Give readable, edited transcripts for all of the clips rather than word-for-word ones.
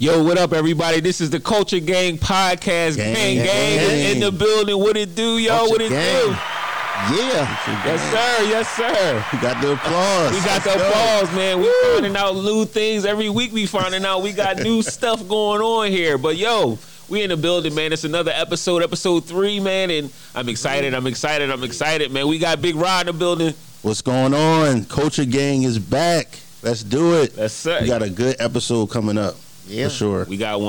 Yo, what up, everybody? This is the Culture Gang podcast. Gang in the building. What it do, y'all? Culture What it do? Yeah. Yes, sir. Yes, sir. We got the applause. We got applause, man. We're finding out new things every week. We finding out we got new stuff going on here. But, yo, we in the building, man. It's another episode, episode 3, man. And I'm excited. I'm excited, man. We got Big Rod in the building. What's going on? Culture Gang is back. Let's do it. That's it. We got a good episode coming up. Yeah. For sure. We got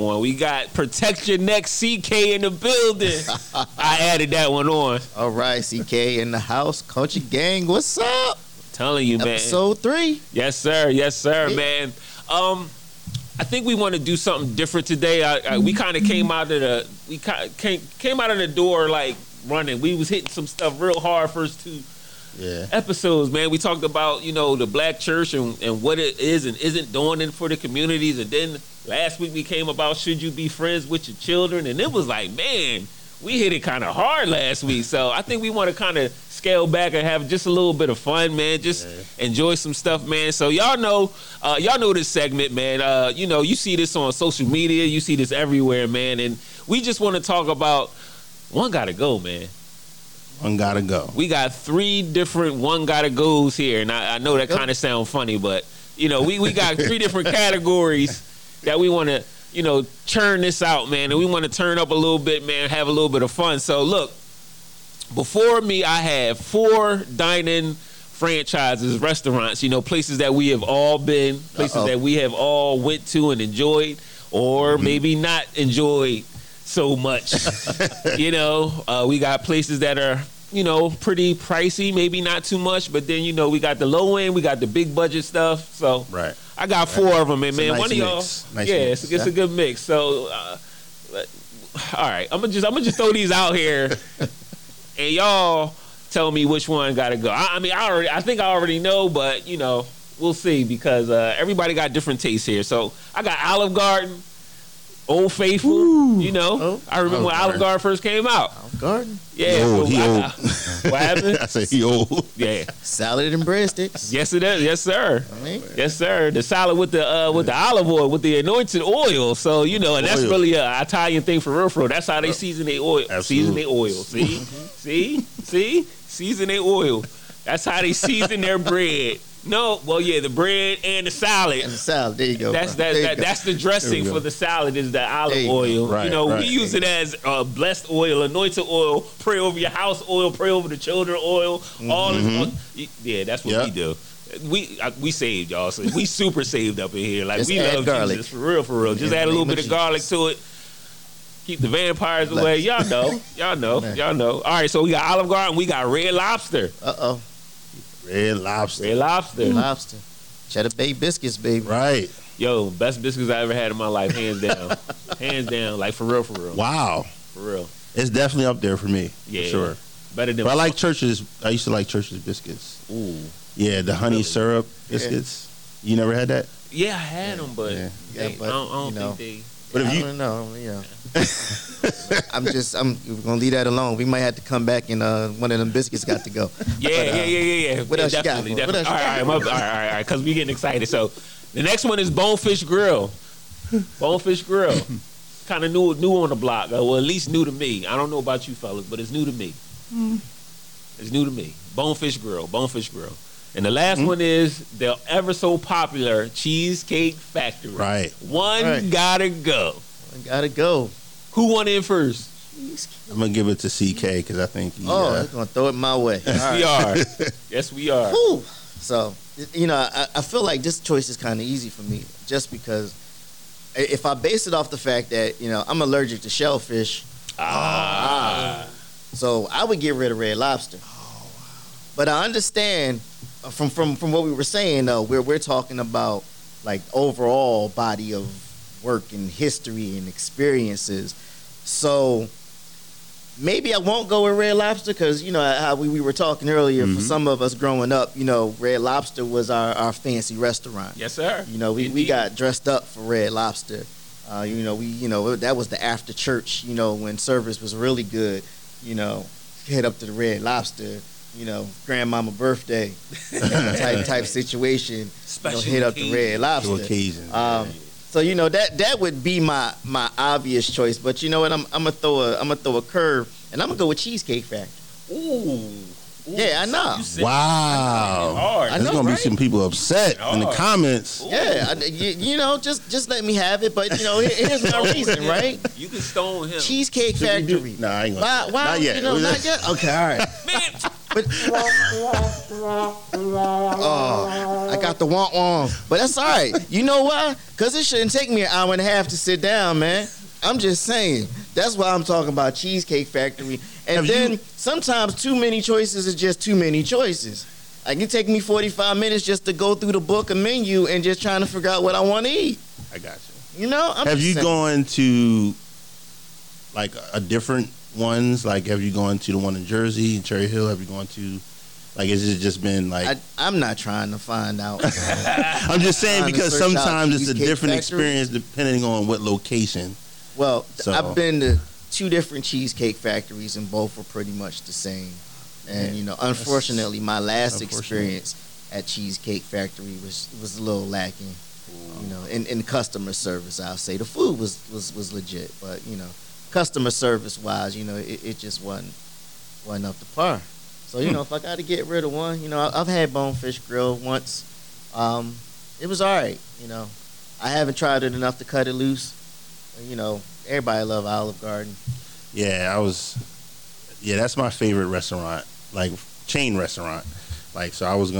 one. We got Protect Your Neck CK in the building. I added that one on. All right, CK in the house. Culture Gang, what's up? I'm telling you, Episode 3. Yes, sir. Yes, sir, yeah. Man. I think we want to do something different today. We kind of came out of the door like running. We was hitting some stuff real hard first two episodes, man. We talked about, you know, the black church and what it is and isn't doing for the communities. And then last week we came about should you be friends with your children? And it was like, man, we hit it kind of hard last week. So I think we want to kind of scale back and have just a little bit of fun, man. Just enjoy some stuff, man. So y'all know this segment, man. You know, you see this on social media. You see this everywhere, man. And we just want to talk about one gotta go, man. One gotta go. We got 3 different one gotta goes here. And I know that kind of sounds funny, but, you know, we got 3 different categories that we want to, you know, churn this out, man. And we want to turn up a little bit, man, have a little bit of fun. So, look, before me, I have 4 dining franchises, restaurants, you know, places that we have all been, places that we have all went to and enjoyed or maybe not enjoyed so much. You know, we got places that are, you know, pretty pricey, maybe not too much, but then, you know, we got the low end, we got the big budget stuff. So I got 4 of them, and man, nice one mix. Of y'all, nice it's a good mix. So all right, I'm gonna just throw these out here, and y'all tell me which one gotta go. I think I already know, but, you know, we'll see, because everybody got different tastes here. So I got Olive Garden, Old Faithful, you know. I remember when Olive Garden first came out. Olive Garden? Yeah. He old. What happened? I said he old. Yeah. Salad and breadsticks. Yes, it is. Yes, sir. Yes, sir. The salad with the olive oil, with the anointed oil. So, you know, and that's really an Italian thing for real. That's how they season their oil. Season their oil. See? See? Season their oil. That's how they season their bread. No, well, yeah, the bread and the salad. And the salad, there you go. That's the dressing for the salad, is the olive oil. Right, you know, we use it as blessed oil, anointed oil, pray over your house oil, pray over the children oil. All this, that's what we do. We saved, y'all. So we super saved up in here. Like, just we love garlic. Jesus, for real. Just add a little bit of garlic to it. Keep the vampires away. Y'all know. All right, so we got Olive Garden. We got Red Lobster. Red Lobster. Cheddar Bay biscuits, baby. Right. Yo, best biscuits I ever had in my life, hands down. Like, for real. Wow. For real. It's definitely up there for me. Yeah. For sure. Better than... But I like Church's... I used to like Church's biscuits. Ooh. Yeah, the honey syrup biscuits. Yeah. You never had that? Yeah, I had them, but... Yeah, but I don't think they... But if you... I don't know, we're gonna leave that alone. We might have to come back, and one of them biscuits got to go. Yeah. What else you got? All right, because we getting excited. So the next one is Bonefish Grill. Kind of new on the block, well, at least new to me. I don't know about you fellas, but it's new to me. It's new to me. Bonefish Grill. And the last one is the ever so popular Cheesecake Factory. Right. One gotta go. Who won in first? I'm going to give it to CK, because I think they're going to throw it my way. Yes, we are. Whew. So, you know, I feel like this choice is kind of easy for me, just because if I base it off the fact that, you know, I'm allergic to shellfish. So I would get rid of Red Lobster. Oh, wow. But I understand from what we were saying, though, we're talking about, like, overall body of work and history and experiences. So maybe I won't go with Red Lobster, because, you know, how we were talking earlier, for some of us growing up, you know, Red Lobster was our fancy restaurant. Yes, sir. You know, we got dressed up for Red Lobster. You know, that was the after church, you know, when service was really good, you know, head up to the Red Lobster, you know, grandmama birthday type situation. Special, you know, hit up the Red Lobster. Occasion. So you know that would be my obvious choice, but you know what? I'm gonna throw a curve, and I'm gonna go with Cheesecake Factory. Ooh yeah, I know. Wow, hard. I know, there's gonna be some people upset in the comments. Ooh. Yeah, you know, just let me have it, but you know, here's my reason, right? You can stone him. Cheesecake Factory. No, I ain't gonna. Why? Not yet. You know, not yet. Okay, all right. Man. But, oh, I got the womp. But that's all right. You know why? Because it shouldn't take me an hour and a half to sit down, man. I'm just saying. That's why I'm talking about Cheesecake Factory. And sometimes too many choices is just too many choices. Like, it take me 45 minutes just to go through the book and menu and just trying to figure out what I want to eat. I got you. You know? Have you gone to, like, a different ones? Like, have you gone to the one in Jersey and Cherry Hill? Have you gone to, like, has it just been like? I'm not trying to find out. I'm just saying, because sometimes it's a different experience depending on what location. Well, so I've been to two different Cheesecake Factories and both were pretty much the same. And you know, unfortunately, my last experience at Cheesecake Factory was a little lacking. You know, in customer service, I'll say the food was legit, but you know, customer service wise, you know, it just wasn't up to par. So, you know, if I got to get rid of one, you know, I've had Bonefish Grill once. It was all right, you know. I haven't tried it enough to cut it loose. You know, everybody love Olive Garden. Yeah, that's my favorite restaurant, like chain restaurant. Like, so I was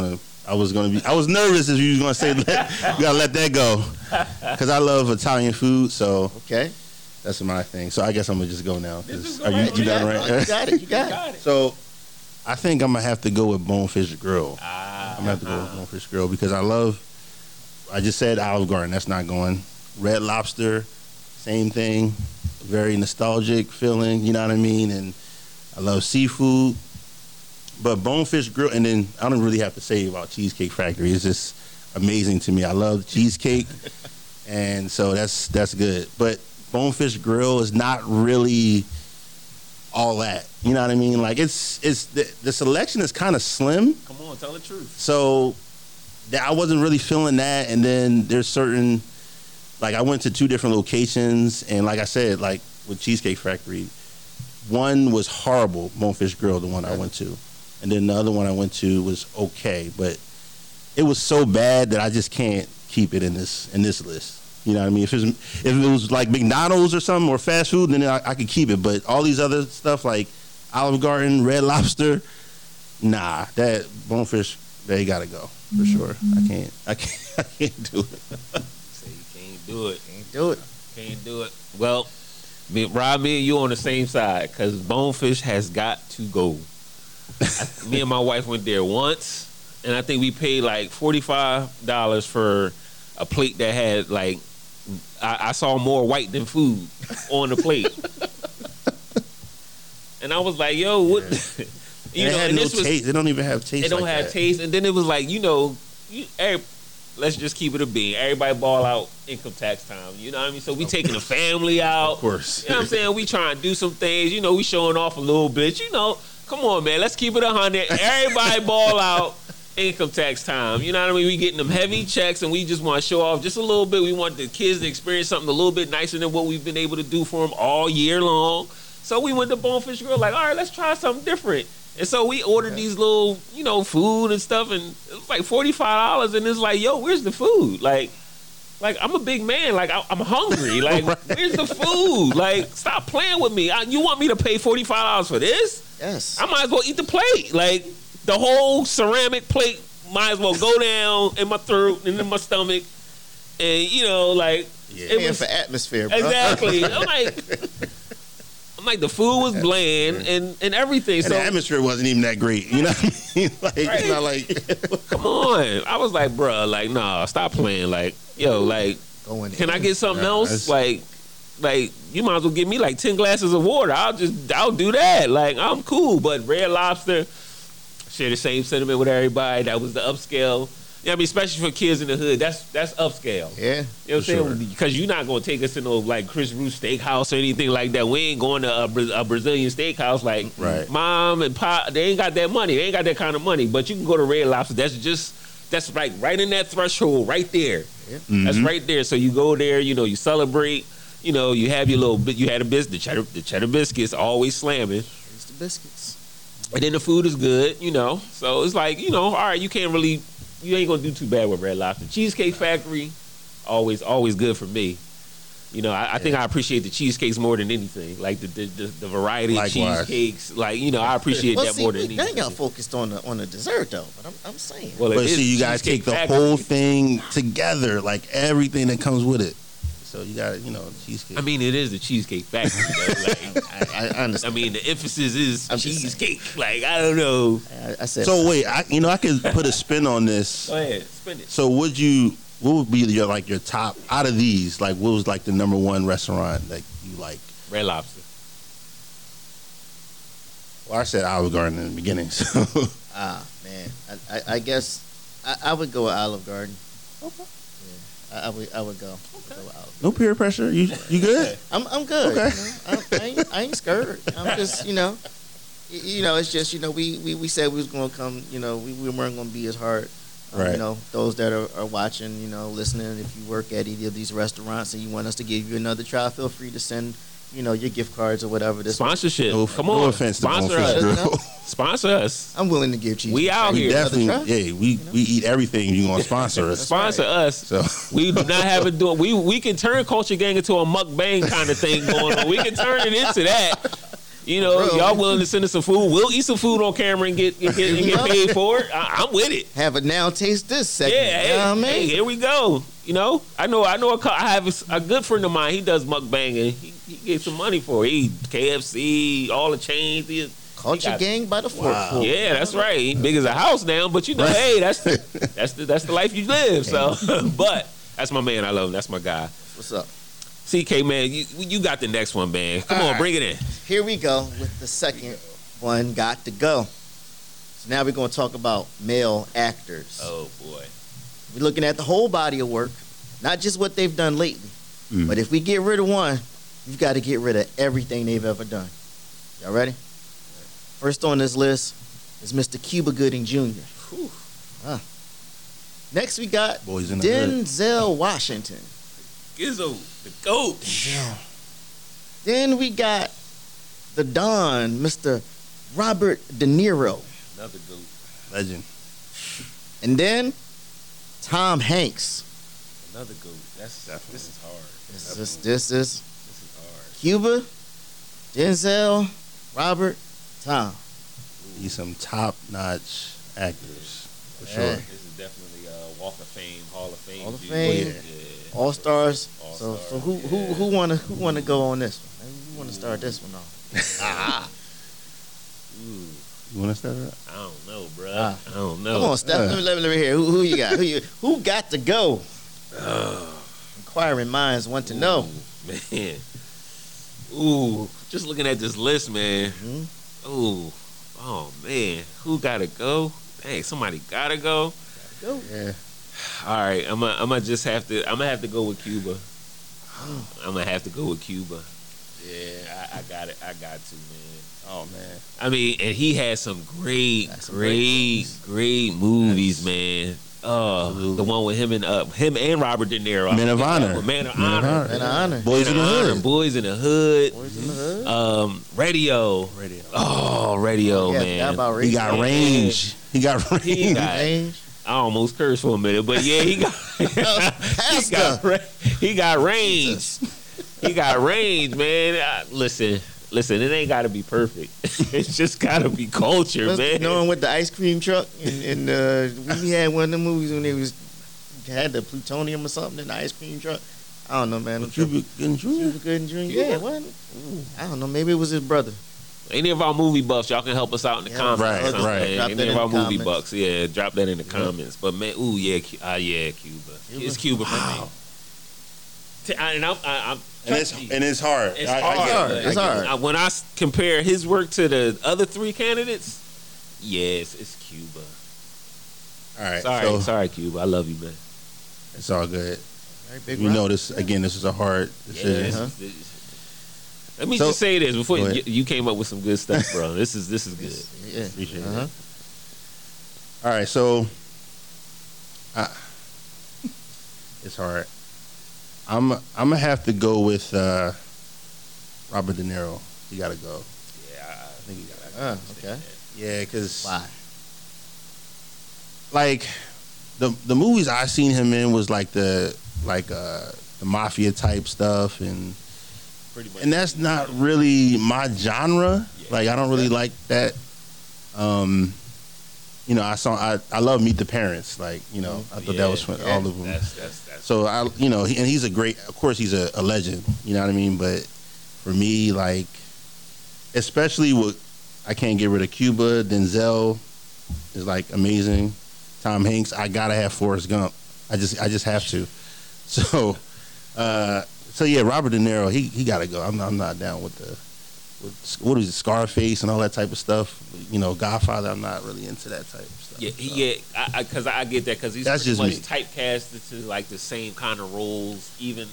nervous if you was going to say, you got to let that go. Because I love Italian food, so. Okay. That's my thing. So I guess I'm going to just go now. You got it. You got it. So I think I'm going to have to go with Bonefish Grill. I'm going to have to go with Bonefish Grill because I just said Olive Garden. That's not going. Red Lobster, same thing. Very nostalgic feeling, you know what I mean? And I love seafood. But Bonefish Grill, and then I don't really have to say about Cheesecake Factory. It's just amazing to me. I love cheesecake. And so that's good. But Bonefish Grill is not really all that. You know what I mean? Like, it's the selection is kind of slim. Come on, tell the truth. So I wasn't really feeling that. And then there's certain, like, I went to two different locations. And like I said, like with Cheesecake Factory, one was horrible, Bonefish Grill, the one I went to. And then the other one I went to was okay. But it was so bad that I just can't keep it in this list. You know what I mean? If it was like McDonald's or something or fast food, then I could keep it. But all these other stuff like Olive Garden, Red Lobster, nah, that Bonefish, they gotta go for sure. I can't do it. So you can't do it. Can't do it. Well, me and you on the same side because Bonefish has got to go. Me and my wife went there once, and I think we paid like $45 for a plate that had like. I saw more white than food on the plate, and I was like, "Yo, what?" Yeah. Taste. They don't even have taste. They don't have that taste. And then it was like, you know, let's just keep it a bean. Everybody ball out income tax time. You know what I mean? So we taking the family out. Of course. You know what I'm saying? We trying to do some things. You know, we showing off a little bit. You know, come on, man. Let's keep it 100. Everybody ball out. Income tax time, you know what I mean? We getting them heavy checks, and we just want to show off just a little bit. We want the kids to experience something a little bit nicer than what we've been able to do for them all year long. So we went to Bonefish Grill, like, all right, let's try something different. And so we ordered these little, you know, food and stuff, and it was like $45, and it's like, yo, where's the food? Like I'm a big man. Like, I'm hungry. Like, right. Where's the food? Like, stop playing with me. You want me to pay $45 for this? Yes. I might as well eat the plate. Like, the whole ceramic plate might as well go down in my throat and in my stomach. And, you know, like... Yeah, it was for atmosphere, bro. Exactly. I'm like, the food was bland and everything. And so, the atmosphere wasn't even that great. You know what I mean? Like, right? It's not like... Come on. I was like, bro, like, nah, stop playing. Like, yo, like, can I get something else? Like, you might as well give me, like, 10 glasses of water. I'll do that. Like, I'm cool. But Red Lobster... Share the same sentiment with everybody. That was the upscale. You know what I mean? Especially for kids in the hood. That's upscale. Yeah. You know what I'm saying? Because you're not going to take us to no, like, Chris Root Steakhouse or anything like that. We ain't going to a Brazilian steakhouse. Like, Mom and Pop, they ain't got that money. They ain't got that kind of money. But you can go to Red Lobster. That's just That's like right in that threshold right there. Yeah. Mm-hmm. That's right there. So you go there, you know, you celebrate, you know, you have your little bit. You had a business. The cheddar biscuits always slamming. It's the biscuits. And then the food is good, you know. So it's like, you know, all right, you can't really, you ain't going to do too bad with Red Lobster. Cheesecake Factory, always good for me. You know, I think I appreciate the cheesecakes more than anything. Like the variety of cheesecakes. Like, you know, I appreciate that more than anything. Y'all focused on the dessert though, but I'm saying. Well, but see, you guys take the whole thing together, like everything that comes with it. So you got, you know, cheesecake. I mean, it is the Cheesecake Factory. Like, I understand. I mean, the emphasis is cheesecake. Like, I don't know. I said. So wait, I could put a spin on this. Go ahead, spin it. So what would be your top out of these? Like, what was like the number one restaurant that you like? Red Lobster. Well, I said Olive Garden in the beginning. So. Ah, man, I guess I would go with Olive Garden. Okay. Yeah, I would go. Okay. Go with Olive Garden. No peer pressure. You good? I'm good. Okay. You know? I ain't scared. I'm just it's just we said we was gonna come. You know, we weren't gonna be as hard. Right. You know, those that are watching, listening, if you work at any of these restaurants and you want us to give you another try, feel free to send, your gift cards or whatever. This sponsorship. No offense to Bonefish Grill. Sponsor us. I'm willing to give you. We out here. Definitely. Yeah, we eat everything. You want to sponsor us. Sponsor us. So. We do not have it doing. We can turn Culture Gang into a mukbang kind of thing going on. We can turn it into that. Y'all willing to send us some food? We'll eat some food on camera and get paid for it. I'm with it. Have it now. Taste this segment. Yeah, hey, here we go. I know. I have a good friend of mine. He does mukbanging. He gets some money for it. He KFC, all the chains. Culture Gang by the fork. Wow. Yeah, that's right. He big as a house now, but right. Hey, that's the life you live. So, but that's my man. I love him. That's my guy. What's up? CK, man, you got the next one, man. Come on, bring it in. Here we go with the second one, got to go. So now we're going to talk about male actors. Oh, boy. We're looking at the whole body of work, not just what they've done lately. Mm. But if we get rid of one, you've got to get rid of everything they've ever done. Y'all ready? First on this list is Mr. Cuba Gooding Jr. Huh. Next, we got Denzel Washington. Gizzo, the GOAT. Yeah. Then we got the Don, Mr. Robert De Niro. Another GOAT. Legend. And then Tom Hanks. Another GOAT. This is hard. This is hard. Cuba, Denzel, Robert, Tom. Ooh. These some top-notch actors. Yeah. For sure. This is definitely a Walk of Fame, Hall of Fame. Hall of Fame. Yeah. All stars. So who wanna go on this one? Who wanna start this one off? You wanna start it up? I don't know, bro. I don't know. Come on, Steph. Let me hear. Who you got? Who got to go? Inquiring minds want to know. Man. Ooh. Just looking at this list, man. Mm-hmm. Ooh. Oh man. Who gotta go? Hey, somebody gotta go. Gotta go. Yeah. All right, I'm gonna have to go with Cuba. I'm gonna have to go with Cuba. Yeah, I got it. I got to, man. Oh man. I mean, and he had some great movies, man. The one with him and Robert De Niro. Man of Honor. Man of Honor. Boys in the Hood. Boys in the Hood. Radio. Oh, Radio, man. He got range. He got range. I almost cursed for a minute, but yeah, he got range. He got range, man. Listen, it ain't got to be perfect. It's just got to be culture, man. Knowing with the ice cream truck, and we had one of the movies when they had the plutonium or something in the ice cream truck. I don't know, man. Cuba Gooding Jr. Yeah, what? I don't know. Maybe it was his brother. Any of our movie buffs, y'all can help us out in the comments. Right. Any of our movie buffs, drop that in the comments. But man, Cuba. It's Cuba for me. And it's hard. It's hard. When I compare his work to the other three candidates, yes, it's Cuba. All right. Sorry, Cuba. I love you, man. It's all good. All right, we know this again. This is a hard decision. Let me just say this before you came up with some good stuff, bro. This is good. Yeah. Appreciate it. All right, so It's hard. I'm gonna have to go with Robert De Niro. You gotta go. Yeah, I think you gotta. Okay. Yeah, because why? Like the movies I seen him in was like the mafia type stuff and pretty much, and that's not really my genre. Yeah, like I don't really like that. You know, I love Meet the Parents. Like, you know, I thought that was fun, all of them. That's so I, you know, and he's a great. Of course, he's a legend. You know what I mean? But for me, like, especially with, I can't get rid of Cuba. Denzel is like amazing. Tom Hanks, I gotta have Forrest Gump. I just have to. So yeah, Robert De Niro, he gotta go. I'm not down with the. What is it, Scarface and all that type of stuff? You know, Godfather. I'm not really into that type of stuff. Yeah, so. Because I get that because he's pretty much typecasted to like the same kind of roles, even.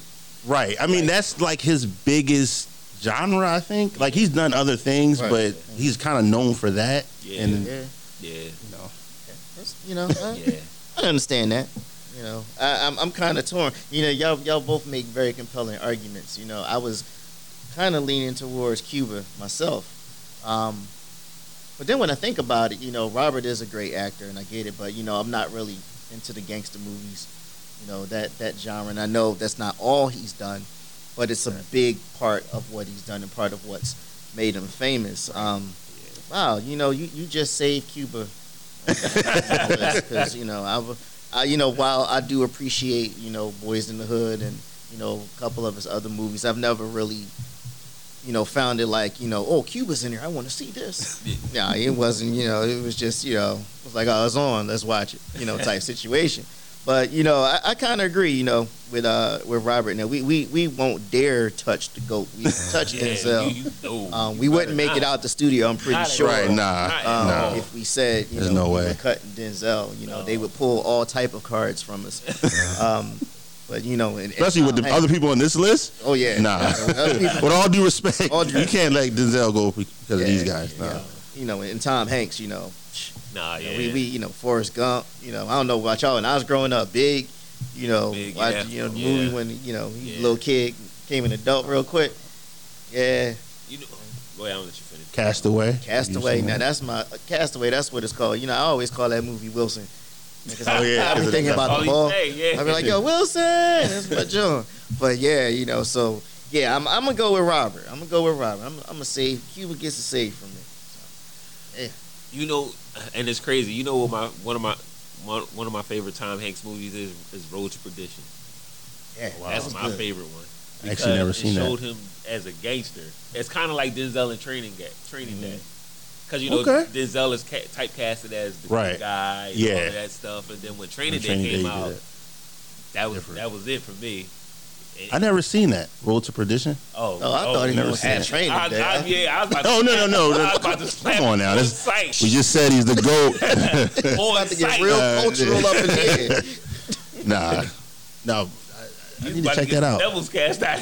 Right. I mean, like, that's like his biggest genre. I think like he's done other things, right, but he's kind of known for that. Yeah. And, you know. I understand that. You know, I'm kind of torn. You know, y'all both make very compelling arguments. You know, I was kind of leaning towards Cuba myself, but then when I think about it, you know, Robert is a great actor and I get it, but you know, I'm not really into the gangster movies, you know, that genre, and I know that's not all he's done, but it's a big part of what he's done and part of what's made him famous. Wow, you know, you just saved Cuba because you know, I you know, while I do appreciate, you know, Boys in the Hood and, you know, a couple of his other movies, I've never really, you know, found it like, you know, oh, Cuba's in here, I want to see this. Nah, it wasn't, you know, it was just, you know, it was like, oh, it's on, let's watch it, you know, type situation. But, you know, I kind of agree, you know, with Robert. Now, we won't dare touch the GOAT. We touch Denzel. We wouldn't make it out the studio, I'm pretty sure. Right, nah. If we said, you know, we were cutting Denzel, you know, they would pull all type of cards from us. But you know, especially with the other people on this list. Oh yeah, nah. With all due respect, you can't let Denzel go because of these guys. Nah. You know, and Tom Hanks. You know, we you know, Forrest Gump. You know, I don't know about y'all, and I was growing up big. You know, watching the movie when you know he was a little kid, became an adult real quick. Yeah. You know, boy, I'll let you finish. Castaway. Now that's my Castaway. That's what it's called. You know, I always call that movie Wilson. I've been thinking about the ball. I've been like, yo, Wilson, that's my John. But yeah, you know, so yeah, I'm gonna go with Robert. I'm gonna save. Cuba gets a save from me. So, yeah. You know, and it's crazy. You know what one of my favorite Tom Hanks movies is Road to Perdition. Yeah, wow. That's my favorite one. I actually never seen that. It showed him as a gangster. It's kind of like Denzel in Training Day. Because, you know, Denzel is typecasted as the guy and all of that stuff. And then when Training Day came out, that was it for me. I never seen that. Road to Perdition? I thought he never seen that. Training Day. I was about to slap. Come on now. We just said he's the GOAT. About to get real cultural up in here. Nah. No. I need to check that out. Devil's cast out.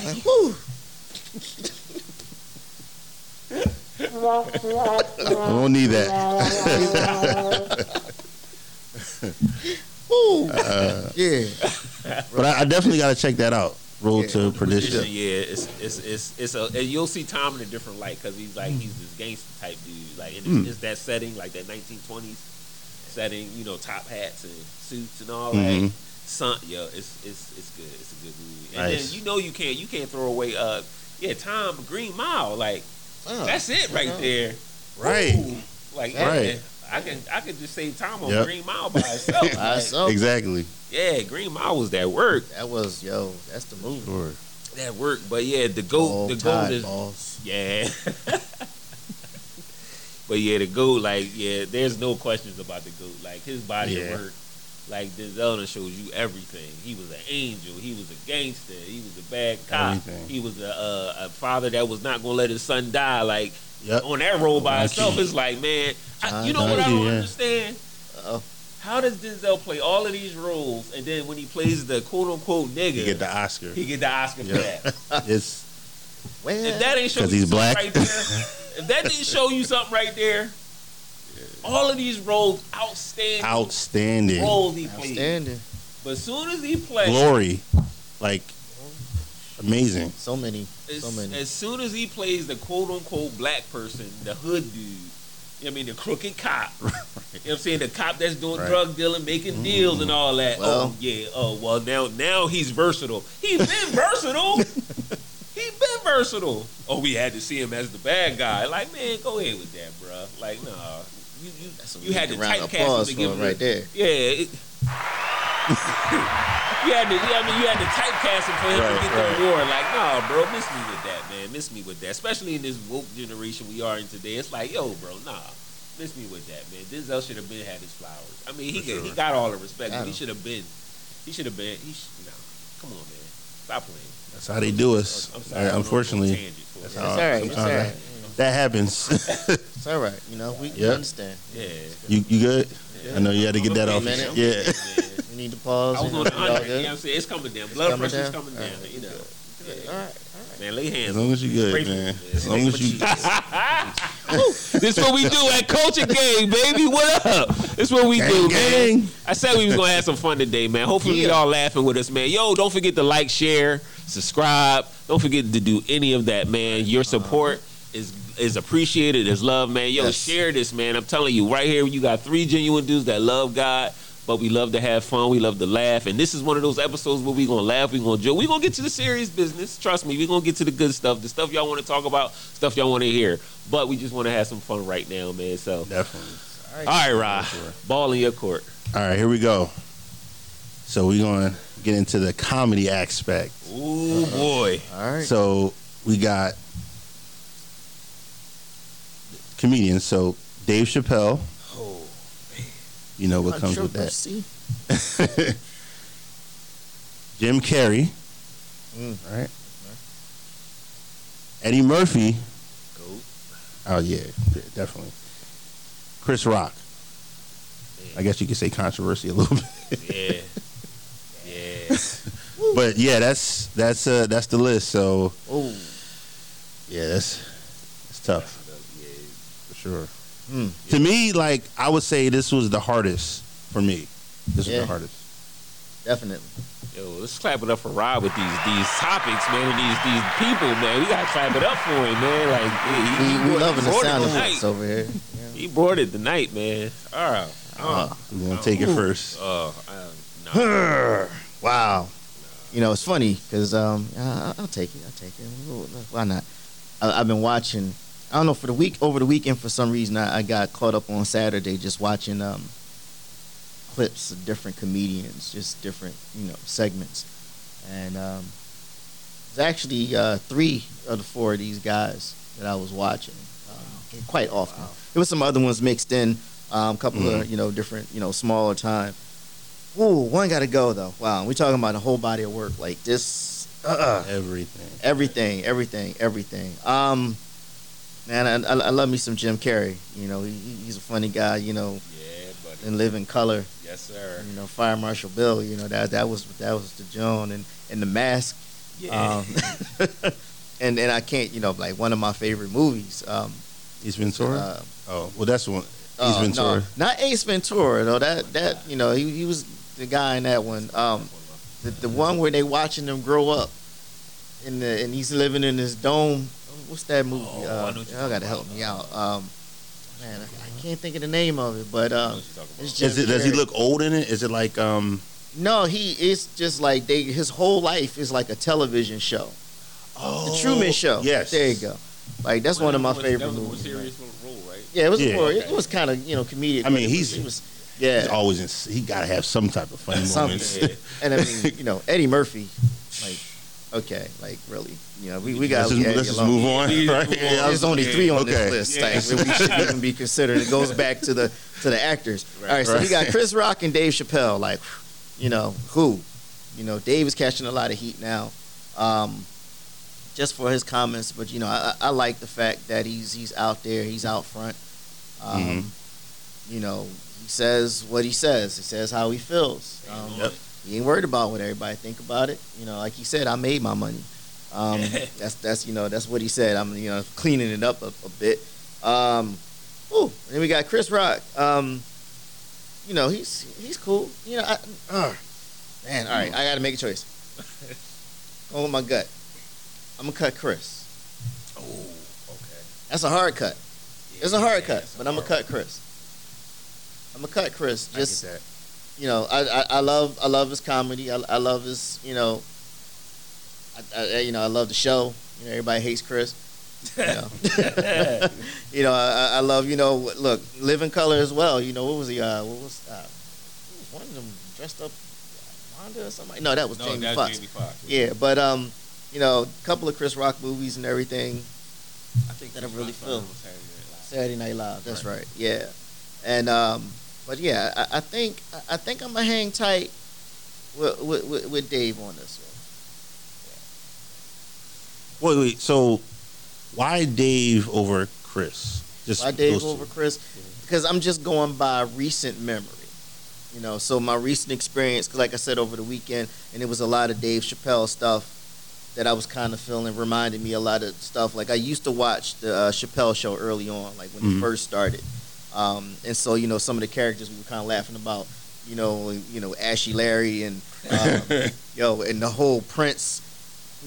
I don't need that. But I definitely gotta check that out. Road to Perdition. It's and you'll see Tom in a different light because he's like he's this gangster type dude. Like it's that setting, like that 1920s setting. You know, top hats and suits and all that. It's good. It's a good movie. And then you know you can't throw away. Tom Green Mile like. That's it right there. Right. Ooh, like I can just say Tom on Green Mile by itself. Exactly. Yeah, Green Mile was that work. That was that's the movie. Sure. That work. But yeah, the goat is boss. Yeah. But yeah, the goat, like, yeah, there's no questions about the goat. Like his body of work, like Denzel shows you everything. He was an angel. He was a gangster. He was a bad cop. Everything. He was a father that was not gonna let his son die. Like on that road by itself, it's like, man, I don't understand. How does Denzel play all of these roles, and then when he plays the quote unquote nigga, he get the Oscar for that? If that didn't show you something right there, All of these roles, outstanding roles he played. But as soon as he played Glory, like amazing. So many. As soon as he plays the quote unquote black person, the hood dude, I mean, the crooked cop. Right. You know what I'm saying? The cop that's doing drug dealing, making deals and all that. Well, now he's versatile. He's been versatile. Oh, we had to see him as the bad guy. Like, man, go ahead with that, bro. Like, nah. You had to typecast him to give him right there. Yeah. You had to typecast him for him to get the reward. Like, nah, bro, miss me with that, man. Miss me with that. Especially in this woke generation we are in today. It's like, yo, bro, nah. Miss me with that, man. Denzel should have been had his flowers. I mean, he got all the respect. But he should have been. Come on, man. Stop playing. That's how they do us. I'm sorry, unfortunately. That's all right. It's all right. That happens. It's all right. You know, we understand. Yeah. You good? Yeah. I know you had to get that off. Yeah. You need to pause. I was on the under. You know what I'm saying? It's coming down. Blood pressure's coming down. You know. Yeah. All right. Man, lay hands. As long as you good, man. As long as you good. This is what we do at Culture Gang, baby. What up? This is what we do, man. I said we was going to have some fun today, man. Hopefully you all laughing with us, man. Yo, don't forget to like, share, subscribe. Don't forget to do any of that, man. Your support is appreciated, is love, man. Yo, share this, man. I'm telling you, right here, you got three genuine dudes that love God. But we love to have fun. We love to laugh. And this is one of those episodes where we're going to laugh. We're going to joke. We're going to get to the serious business. Trust me. We're going to get to the good stuff, the stuff y'all want to talk about, stuff y'all want to hear. But we just want to have some fun right now, man. So definitely. All right, Rod. Sure. Ball in your court. All right, here we go. So we're going to get into the comedy aspect. Ooh, boy. All right. So we got comedians. So Dave Chappelle. You know what comes with that. Jim Carrey. All right. Eddie Murphy. Goat. Oh, yeah, definitely. Chris Rock. Yeah. I guess you could say controversy a little bit. Yeah. But, yeah, that's the list. So, yeah, that's tough. For sure. To me, like, I would say this was the hardest for me. This was the hardest. Definitely. Yo, let's clap it up for Rob with these topics, man, and these people, man. We gotta clap it up for him, man. Like, we loving the sound of this over here. Yeah. He brought it tonight, man. All right. We're gonna take it first. No. Wow. No. You know, it's funny because I'll take it. Why not? I've been watching. I don't know, over the weekend, for some reason, I got caught up on Saturday just watching clips of different comedians, just different, segments. And it's actually three of the four of these guys that I was watching quite often. Wow. There was some other ones mixed in, a couple of, different, smaller time. Ooh, one got to go, though. Wow, we're talking about a whole body of work like this. Everything. Man, I love me some Jim Carrey. He's a funny guy. Yeah, buddy. And Live in Color. Yes, sir. Fire Marshal Bill. That was the Joan and The Mask. Yeah. And I can't. Like one of my favorite movies. Ace Ventura. That's one. Ace Ventura. No, not Ace Ventura though. That he was the guy in that one. The one where they watching them grow up, and he's living in this dome. What's that movie? Y'all got to help me out. I can't think of the name of it, but does he look old in it? Is it like No, it's just like his whole life is like a television show. Oh, The Truman Show. Yes, there you go. Like that's one of my favorite movies. That was a serious role, right? Yeah, it was. Yeah. It was kind of comedic. I mean, he's always he got to have some type of funny moments. And I mean, Eddie Murphy, like. Okay, like really, we got to move on. Right? There's only three on this list. Like, we shouldn't even be considered. It goes back to the actors. Right, all right, so we got Chris Rock and Dave Chappelle. Like, who, Dave is catching a lot of heat now, just for his comments. But I like the fact that he's out there, he's out front. He says what he says. He says how he feels. He ain't worried about what everybody think about it. Like he said, I made my money. That's what he said. I'm cleaning it up a bit. Ooh, and then we got Chris Rock. You know, he's cool. You know, man, all right, I got to make a choice. Going with my gut. I'm gonna cut Chris. Oh, okay. That's a hard cut. Yeah, it's a hard cut, but I'm gonna cut Chris. I'm gonna cut Chris. Just, I get that. You know, I love his comedy. I love his, you know, I love the show. You know, everybody hates Chris. You know, you know, I love, you know, look, Live in Color as well. You know, what was one of them dressed up, Wanda or somebody? No, that was Jamie Foxx. Yeah, but you know, a couple of Chris Rock movies and everything. I think that I really feel Saturday Night Live. That's right. Yeah, and but yeah, I think I'm gonna hang tight with Dave on this one. Yeah. Wait, so. Why Dave over Chris? Just why Dave over Chris? Because I'm just going by recent memory. You know, so my recent experience, like I said, over the weekend, and it was a lot of Dave Chappelle stuff that I was kind of feeling, reminded me a lot of stuff. Like, I used to watch the Chappelle Show early on, like when it first started. And so, you know, some of the characters we were kind of laughing about, you know, Ashy Larry and, and the whole Prince,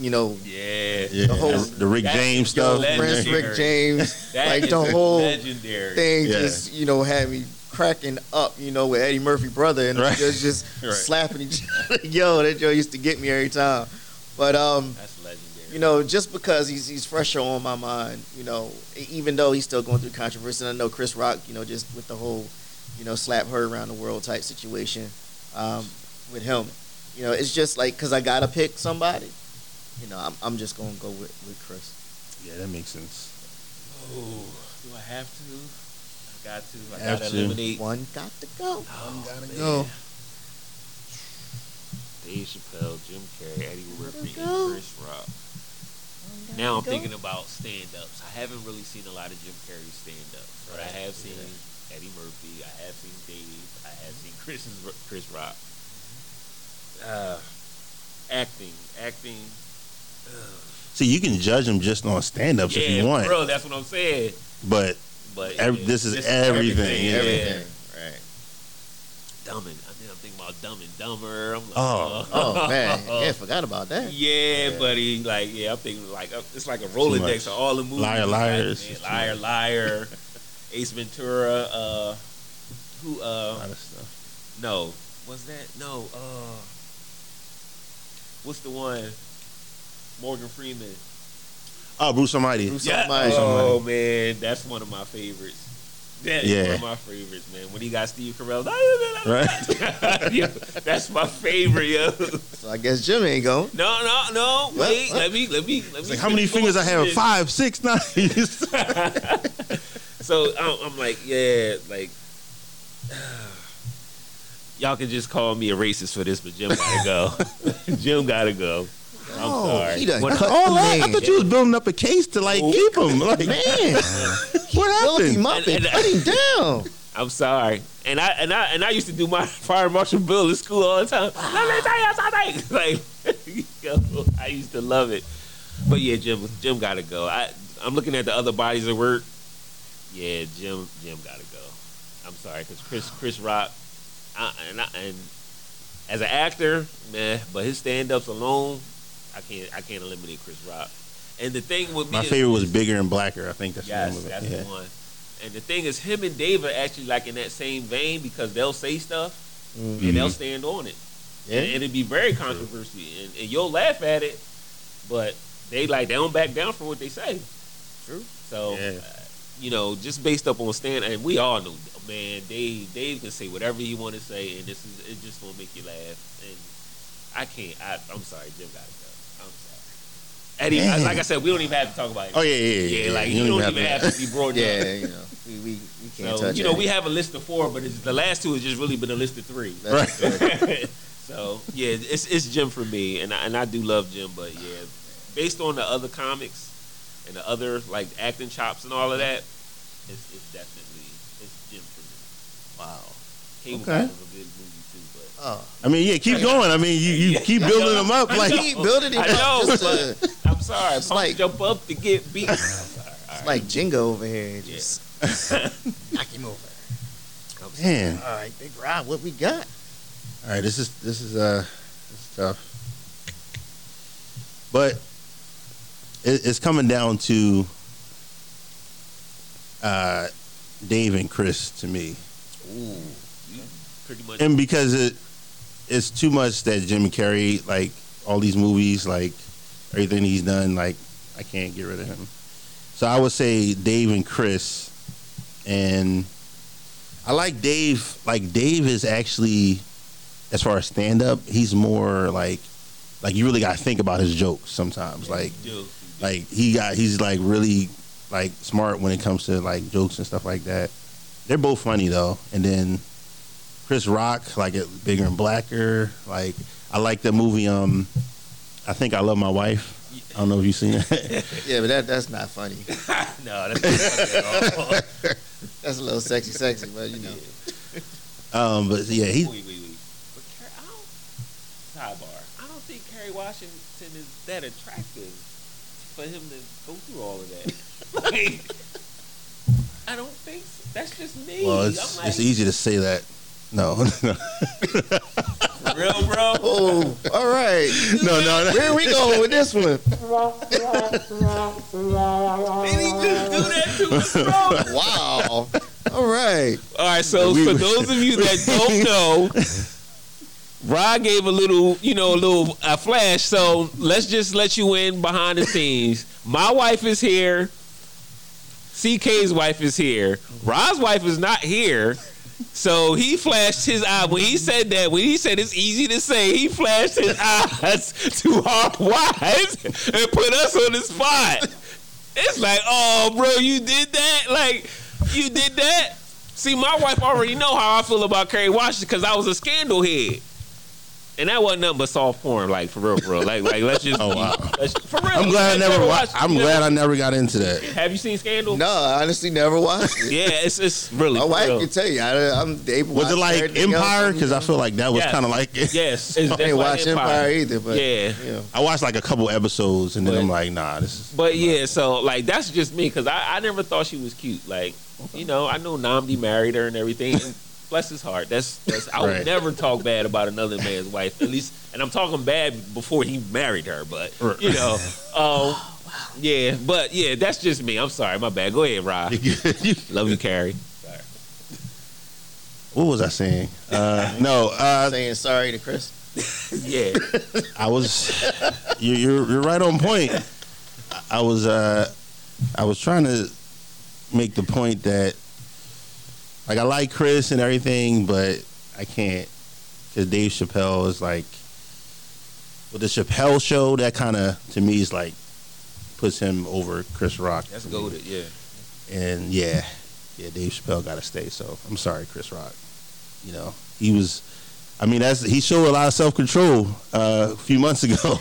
you know, the whole the Rick James stuff, Prince Rick James, like the whole legendary thing, just had me cracking up, with Eddie Murphy brother and just slapping each other. That joke used to get me every time. But that's legendary. You know, just because he's fresher on my mind, even though he's still going through controversy. And I know Chris Rock, just with the whole, slap her around the world type situation with him. You know, it's just like, because I gotta pick somebody. I'm just gonna go with Chris. Yeah, that makes sense. Oh, do I have to? I got to. I gotta eliminate. One got to go. One gotta go. Dave Chappelle, Jim Carrey, Eddie Murphy, and Chris Rock. Now I'm thinking about stand-ups. I haven't really seen a lot of Jim Carrey stand-ups, but I have seen Eddie Murphy. I have seen Dave. I have seen Chris Rock. Acting. See, you can judge them just on stand-ups if you want. Bro, that's what I'm saying. But this is everything. Everything. Right. I'm thinking about Dumb and Dumber. I'm like, oh man, I forgot about that. Yeah, buddy. Like, yeah, I'm thinking like it's like a Rolodex of all the movies. Liar, Liar, Ace Ventura. A lot of stuff. No, was that no? What's the one? Morgan Freeman. Oh, Bruce Almighty. Oh man, that's one of my favorites. That is one of my favorites, man. When he got Steve Carell, right? Yo, that's my favorite, yo. So I guess Jim ain't going. No. Well, wait, let me. It's like, how many fingers I have? 5, 6, 9. So I'm like, y'all can just call me a racist for this, but Jim gotta go. Jim gotta go. I'm sorry. He done cut all that. I thought you was building up a case to like keep him. Like, man, what happened? Cut him down. I'm sorry. And I used to do my Fire Marshal Bill in school all the time. Like, I used to love it. But yeah, Jim gotta go. I'm looking at the other bodies of work. Yeah, Jim gotta go. I'm sorry, because Chris Rock and as an actor, man, but his stand-ups alone. I can't eliminate Chris Rock. And the thing with my favorite was Bigger and Blacker. I think that's the one. And the thing is, him and Dave are actually like in that same vein because they'll say stuff and they'll stand on it, and it'd be very controversial, and you'll laugh at it, but they don't back down from what they say. True. So just based up on stand, and we all know, man, Dave can say whatever he want to say, and it's just gonna make you laugh. And I can't. I'm sorry, Jim got it. Eddie, like I said, we don't even have to talk about it. Oh yeah. Like you don't even have to be brought up. We can't touch it. We have a list of 4, but the last 2 has just really been a list of 3. That's right. So yeah, it's Jim for me, and I do love Jim, but yeah, based on the other comics and the other like acting chops and all of that, it's definitely Jim for me. Wow. Cable was a good movie. Oh. I mean, keep going. I mean, you keep building them up. Like, keep building it up. I'm sorry. It's like jump up to get beat. It's like Jenga over here. Just Knock him over. Man. All right, Big Rob, what we got? All right, this is tough, but it's coming down to Dave and Chris to me. Ooh, pretty much. And because it's too much that Jim Carrey, like all these movies, like everything he's done, like I can't get rid of him. So I would say Dave and Chris, and I like Dave. Like Dave is actually, as far as stand up, he's more like you really gotta think about his jokes sometimes. Like he's like really like smart when it comes to like jokes and stuff like that. They're both funny though. And then Chris Rock, like Bigger and Blacker. Like I like the movie. I Think I Love My Wife. I don't know if you've seen it. Yeah, but that's not funny. No, that's not funny at all. That's a little sexy, but you know. But yeah, he. But sidebar. I don't think Kerry Washington is that attractive for him to go through all of that. Like, I don't think so. That's just me. Well, it's easy to say that. No. Real, bro. Oh, all right. No. Where are we going with this one? Did he just do that to us, bro? Wow. All right. So for those of you that don't know, Rod gave a little flash. So let's just let you in behind the scenes. My wife is here. CK's wife is here. Rod's wife is not here. So he flashed his eye when he said it's easy to say, he flashed his eyes to our wives and put us on the spot. It's like, oh bro, you did that. See, my wife already know how I feel about Kerry Washington because I was a Scandal head, and that wasn't nothing but soft porn, like for real, bro. Like let's just for real. I'm glad I never got into that. Have you seen Scandal? No, I honestly never watched it. Yeah, it's really. My wife real. Can tell you, I'm able. Was it like Empire? Because I feel like that was kind of like it. Yes, I didn't watch Empire either, but yeah, you know. I watched like a couple episodes and then I'm like, nah, this is. But yeah, so like that's just me because I never thought she was cute. Like you know, I know Namdi married her and everything. Bless his heart. That's I would never talk bad about another man's wife. At least, and I'm talking bad before he married her. But you know, yeah. But yeah, that's just me. I'm sorry, my bad. Go ahead, Rob. Love you, Carrie. Sorry. What was I saying? Saying sorry to Chris. Yeah, I was. You're right on point. I was trying to make the point that. Like, I like Chris and everything, but I can't. Because Dave Chappelle is like, with the Chappelle show, that kind of, to me, is like, puts him over Chris Rock. That's goated, yeah. And yeah, Dave Chappelle got to stay. So, I'm sorry, Chris Rock. You know, he showed a lot of self-control a few months ago. Yeah.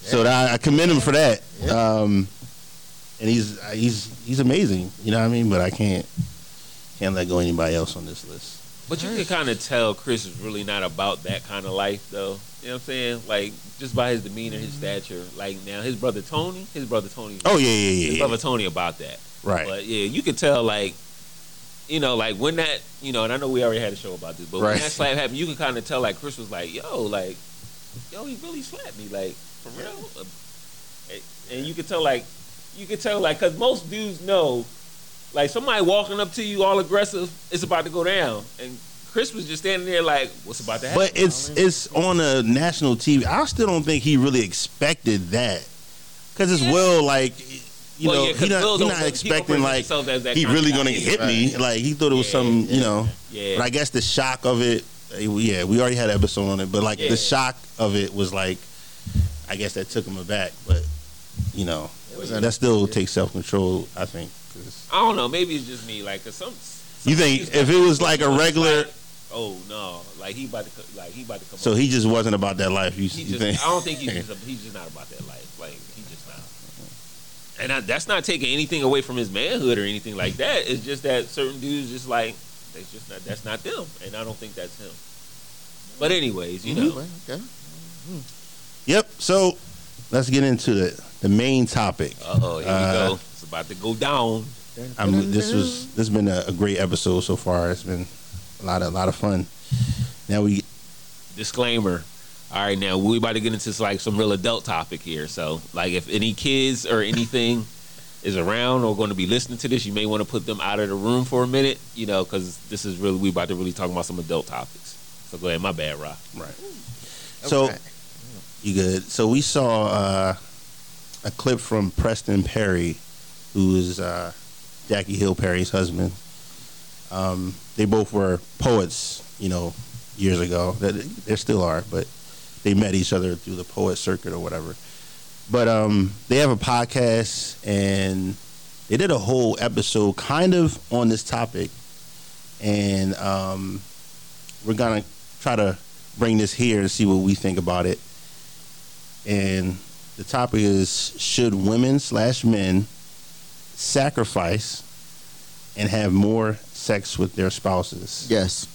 So, I commend him for that. Yeah. And he's amazing, you know what I mean? But I can't let go anybody else on this list. But you can kind of tell Chris is really not about that kind of life, though. You know what I'm saying? Like, just by his demeanor, his stature. Like, now, his brother Tony. Oh, yeah. His brother Tony about that. Right. But, yeah, you can tell, like, you know, like, when that, you know, and I know we already had a show about this, but when that slap happened, you can kind of tell, like, Chris was like, yo, he really slapped me, like, for real? And you can tell, like, because most dudes know, like, somebody walking up to you all aggressive, it's about to go down. And Chris was just standing there like, what's about to happen? But it's on a national TV. I still don't think he really expected that. Because it's Will, like, you know, he's not expecting, like, he really going to hit me. Like, he thought it was something, you know. Yeah. But I guess the shock of it, yeah, we already had an episode on it. But, like, the shock of it was, like, I guess that took him aback. But, you know, that still takes self-control, I think. I don't know. Maybe it's just me. Like, cause some you think if it was like a regular, like, oh no, like he about to come. So up. He just wasn't about that life. You think? I don't think he's just not about that life. Like he's just not. And that's not taking anything away from his manhood or anything like that. It's just that certain dudes just like that's just not them, and I don't think that's him. But anyways, you know. Okay. Mm-hmm. Yep. So let's get into the main topic. Here we go. About to go down. This has been a great episode so far. It's been a lot of fun. Now we disclaimer. All right, now we about to get into like some real adult topic here. So, like, if any kids or anything is around or going to be listening to this, you may want to put them out of the room for a minute, you know, because this is really we about to really talk about some adult topics. So go ahead, my bad, Rob. Right. So you good? So we saw a clip from Preston Perry, who is Jackie Hill Perry's husband. They both were poets, you know, years ago. They still are, but they met each other through the poet circuit or whatever. But they have a podcast, and they did a whole episode kind of on this topic. And we're going to try to bring this here and see what we think about it. And the topic is, should women/men sacrifice and have more sex with their spouses? Yes.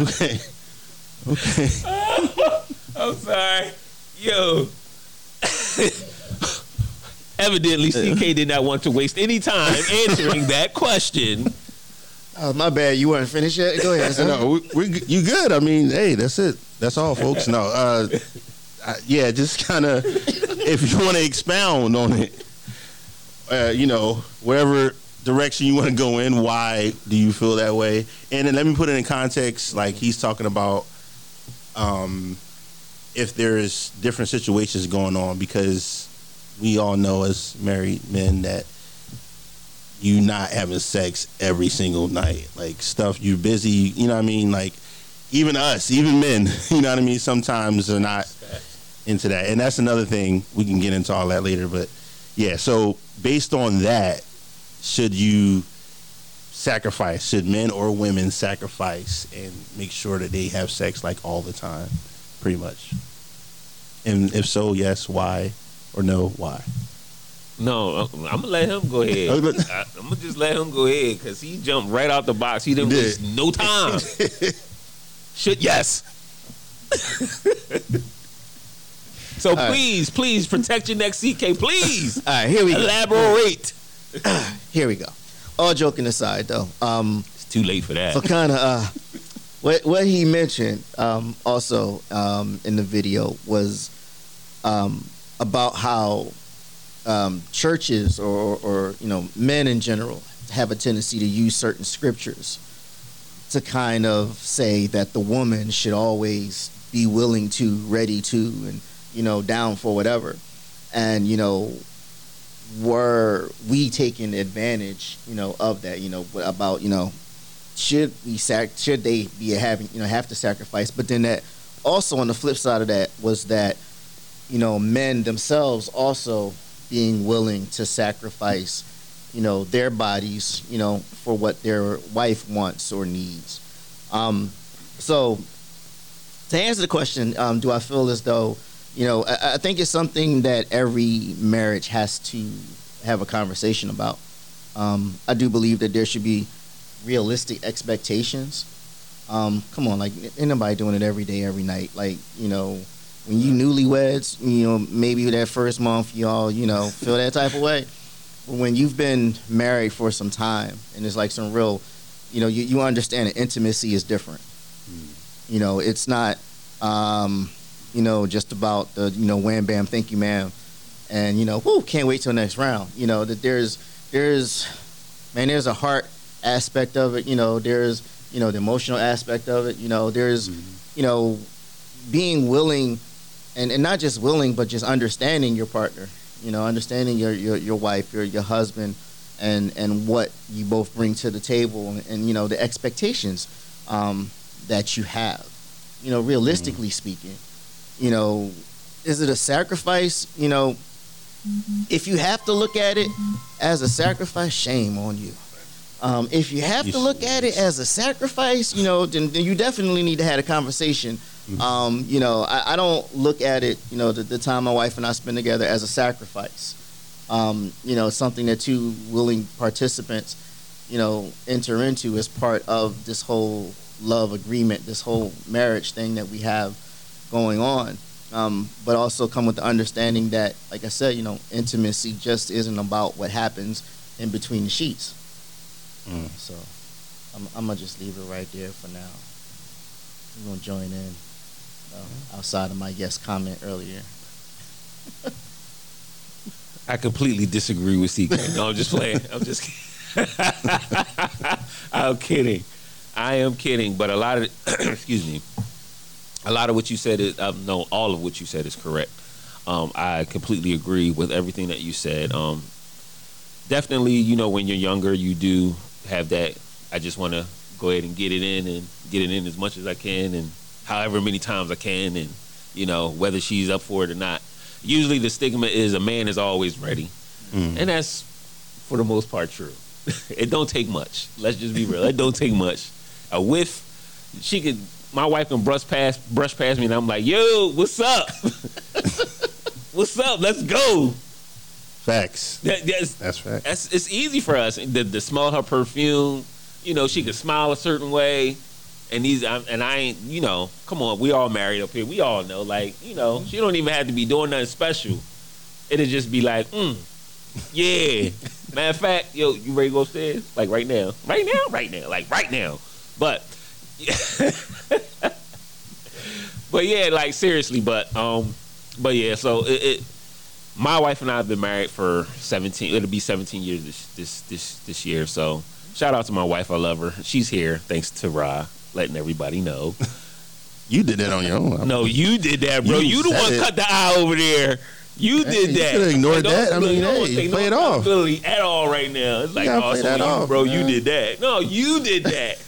Okay. I'm sorry. Yo. Evidently, CK did not want to waste any time answering that question. Oh, my bad. You weren't finished yet? Go ahead. No, you good. I mean, hey, that's it. That's all, folks. No. Yeah, just kind of, if you want to expound on it, you know, whatever direction you want to go in, why do you feel that way? And then let me put it in context, like he's talking about if there's different situations going on, because we all know as married men that you not having sex every single night, like stuff, you busy, you know what I mean? Like even us, even men, you know what I mean, sometimes are not into that. And that's another thing, we can get into all that later. But yeah, so based on that, should you sacrifice? Should men or women sacrifice and make sure that they have sex like all the time, pretty much? And if so, yes, why? Or no, why? No, I'm going to let him go ahead. I'm going to just let him go ahead because he jumped right out the box. He didn't waste no time. Should, yes. So all please, right. Please protect your next CK, please. All right, here we elaborate. Go. Here we go. All joking aside, though, it's too late for that. For kind of what he mentioned also in the video was about how churches or you know, men in general have a tendency to use certain scriptures to kind of say that the woman should always be willing to, ready to, and you know, down for whatever. And you know, were we taking advantage, you know, of that, you know, about, you know, should they be having, you know, have to sacrifice? But then that also on the flip side of that was that, you know, men themselves also being willing to sacrifice, you know, their bodies, you know, for what their wife wants or needs. So to answer the question, do I feel as though, you know, I think it's something that every marriage has to have a conversation about. I do believe that there should be realistic expectations. Come on, like, ain't nobody doing it every day, every night. Like, you know, when you newlyweds, you know, maybe that first month y'all, you know, feel that type of way. But when you've been married for some time and it's like some real, you know, you understand that intimacy is different. You know, it's not, you know, just about the, you know, wham, bam, thank you, ma'am. And, you know, whoo, can't wait till next round. You know, that there's a heart aspect of it. You know, there's, you know, the emotional aspect of it. You know, there's, you know, being willing and not just willing, but just understanding your partner, you know, understanding your wife, your husband, and what you both bring to the table and you know, the expectations that you have, you know, realistically speaking. You know, is it a sacrifice? You know, if you have to look at it as a sacrifice, shame on you. If you have to look at it as a sacrifice, you know, then you definitely need to have a conversation. You know, I don't look at it, you know, the time my wife and I spend together as a sacrifice. You know, something that two willing participants, you know, enter into as part of this whole love agreement, this whole marriage thing that we have going on. But also come with the understanding that, like I said, you know, intimacy just isn't about what happens in between the sheets. Mm. So I'm going to just leave it right there for now. We're going to join in outside of my yes comment earlier. I completely disagree with CK. No, I'm just playing. I'm just kidding. I'm kidding. I am kidding. But a lot of, excuse me, a lot of what you said is, no, all of what you said is correct. I completely agree with everything that you said. Definitely, you know, when you're younger, you do have that, I just want to go ahead and get it in and get it in as much as I can and however many times I can, and, you know, whether she's up for it or not. Usually the stigma is a man is always ready. Mm. And that's, for the most part, true. It don't take much. Let's just be real. It don't take much. A whiff, she could... My wife can brush past me, and I'm like, yo, what's up? What's up? Let's go. Facts. That's facts. It's easy for us. The smell of her perfume, you know, she can smile a certain way. And I ain't, you know, come on, we all married up here. We all know, like, you know, she don't even have to be doing nothing special. It'll just be like, yeah. Matter of fact, yo, you ready to go upstairs? Like, right now. Right now? Right now. Like, right now. But... but yeah, like, seriously, but yeah, so it my wife and I have been married for 17, it'll be 17 years this year, so shout out to my wife, I love her, she's here, thanks to Ra letting everybody know. You did that on your own. No, you did that, bro. You the one cut the eye over there. You did that. You could have ignored that. I mean, hey, you play it off at all right now. It's like, awesome, bro, you did that. No, you did that.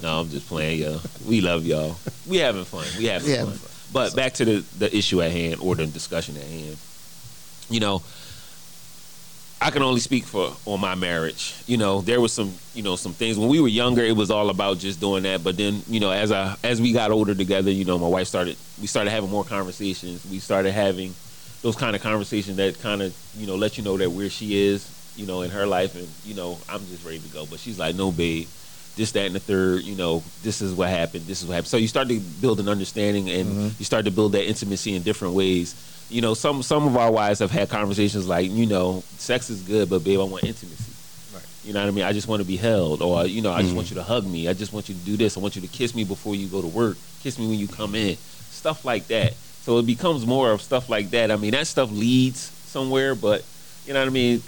No, I'm just playing, yo. We love y'all. We having fun. We having fun. But so, back to the issue at hand, or the discussion at hand. You know, I can only speak on my marriage. You know, there was some, you know, some things when we were younger. It was all about just doing that. But then, you know, as we got older together, you know, my wife we started having more conversations. We started having those kind of conversations that kind of, you know, let you know that where she is, you know, in her life, and, you know, I'm just ready to go. But she's like, no, babe. This, that, and the third, you know, this is what happened, this is what happened. So you start to build an understanding, and you start to build that intimacy in different ways. You know, some of our wives have had conversations like, you know, sex is good, but babe, I want intimacy. Right. You know what I mean? I just want to be held, or, you know, I just want you to hug me. I just want you to do this. I want you to kiss me before you go to work. Kiss me when you come in. Stuff like that. So it becomes more of stuff like that. I mean, that stuff leads somewhere, but, you know what I mean?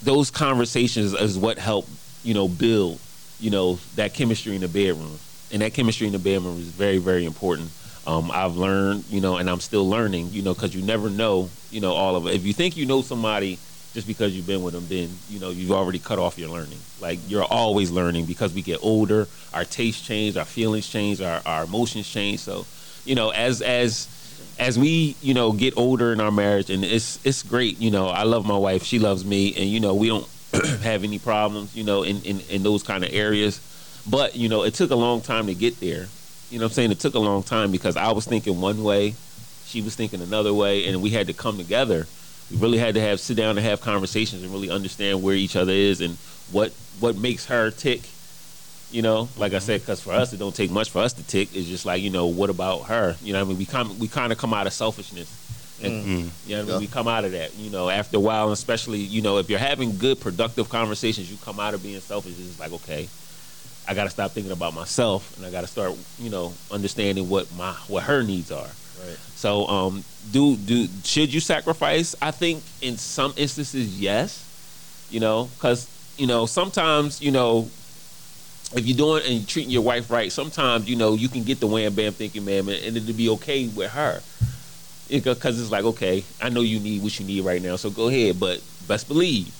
Those conversations is what help, you know, build, you know, that chemistry in the bedroom. And that chemistry in the bedroom is very, very important. I've learned, you know, and I'm still learning, you know, because you never know, you know, all of it. If you think you know somebody just because you've been with them, then, you know, you've already cut off your learning. Like, you're always learning because we get older. Our tastes change, our feelings change, our emotions change. So, you know, as we, you know, get older in our marriage, and it's great, you know, I love my wife, she loves me, and, you know, we don't have any problems, you know, in those kind of areas. But, you know, it took a long time to get there. You know what I'm saying? It took a long time because I was thinking one way, she was thinking another way, and we had to come together. We really had to sit down and have conversations and really understand where each other is and what makes her tick. You know, like I said, because for us, it don't take much for us to tick. It's just like, you know, what about her? You know what I mean? We kind of come out of selfishness. And, you know what I mean? We come out of that, you know, after a while, especially, you know, if you're having good, productive conversations, you come out of being selfish. It's just like, okay, I got to stop thinking about myself, and I got to start, you know, understanding what her needs are. Right. So, should you sacrifice? I think in some instances, yes, you know, because, you know, sometimes, you know, if you're doing and you're treating your wife right, sometimes, you know, you can get the wham bam thinking, man, and it'll be okay with her, because it's like, okay, I know you need what you need right now, so go ahead. But best believe,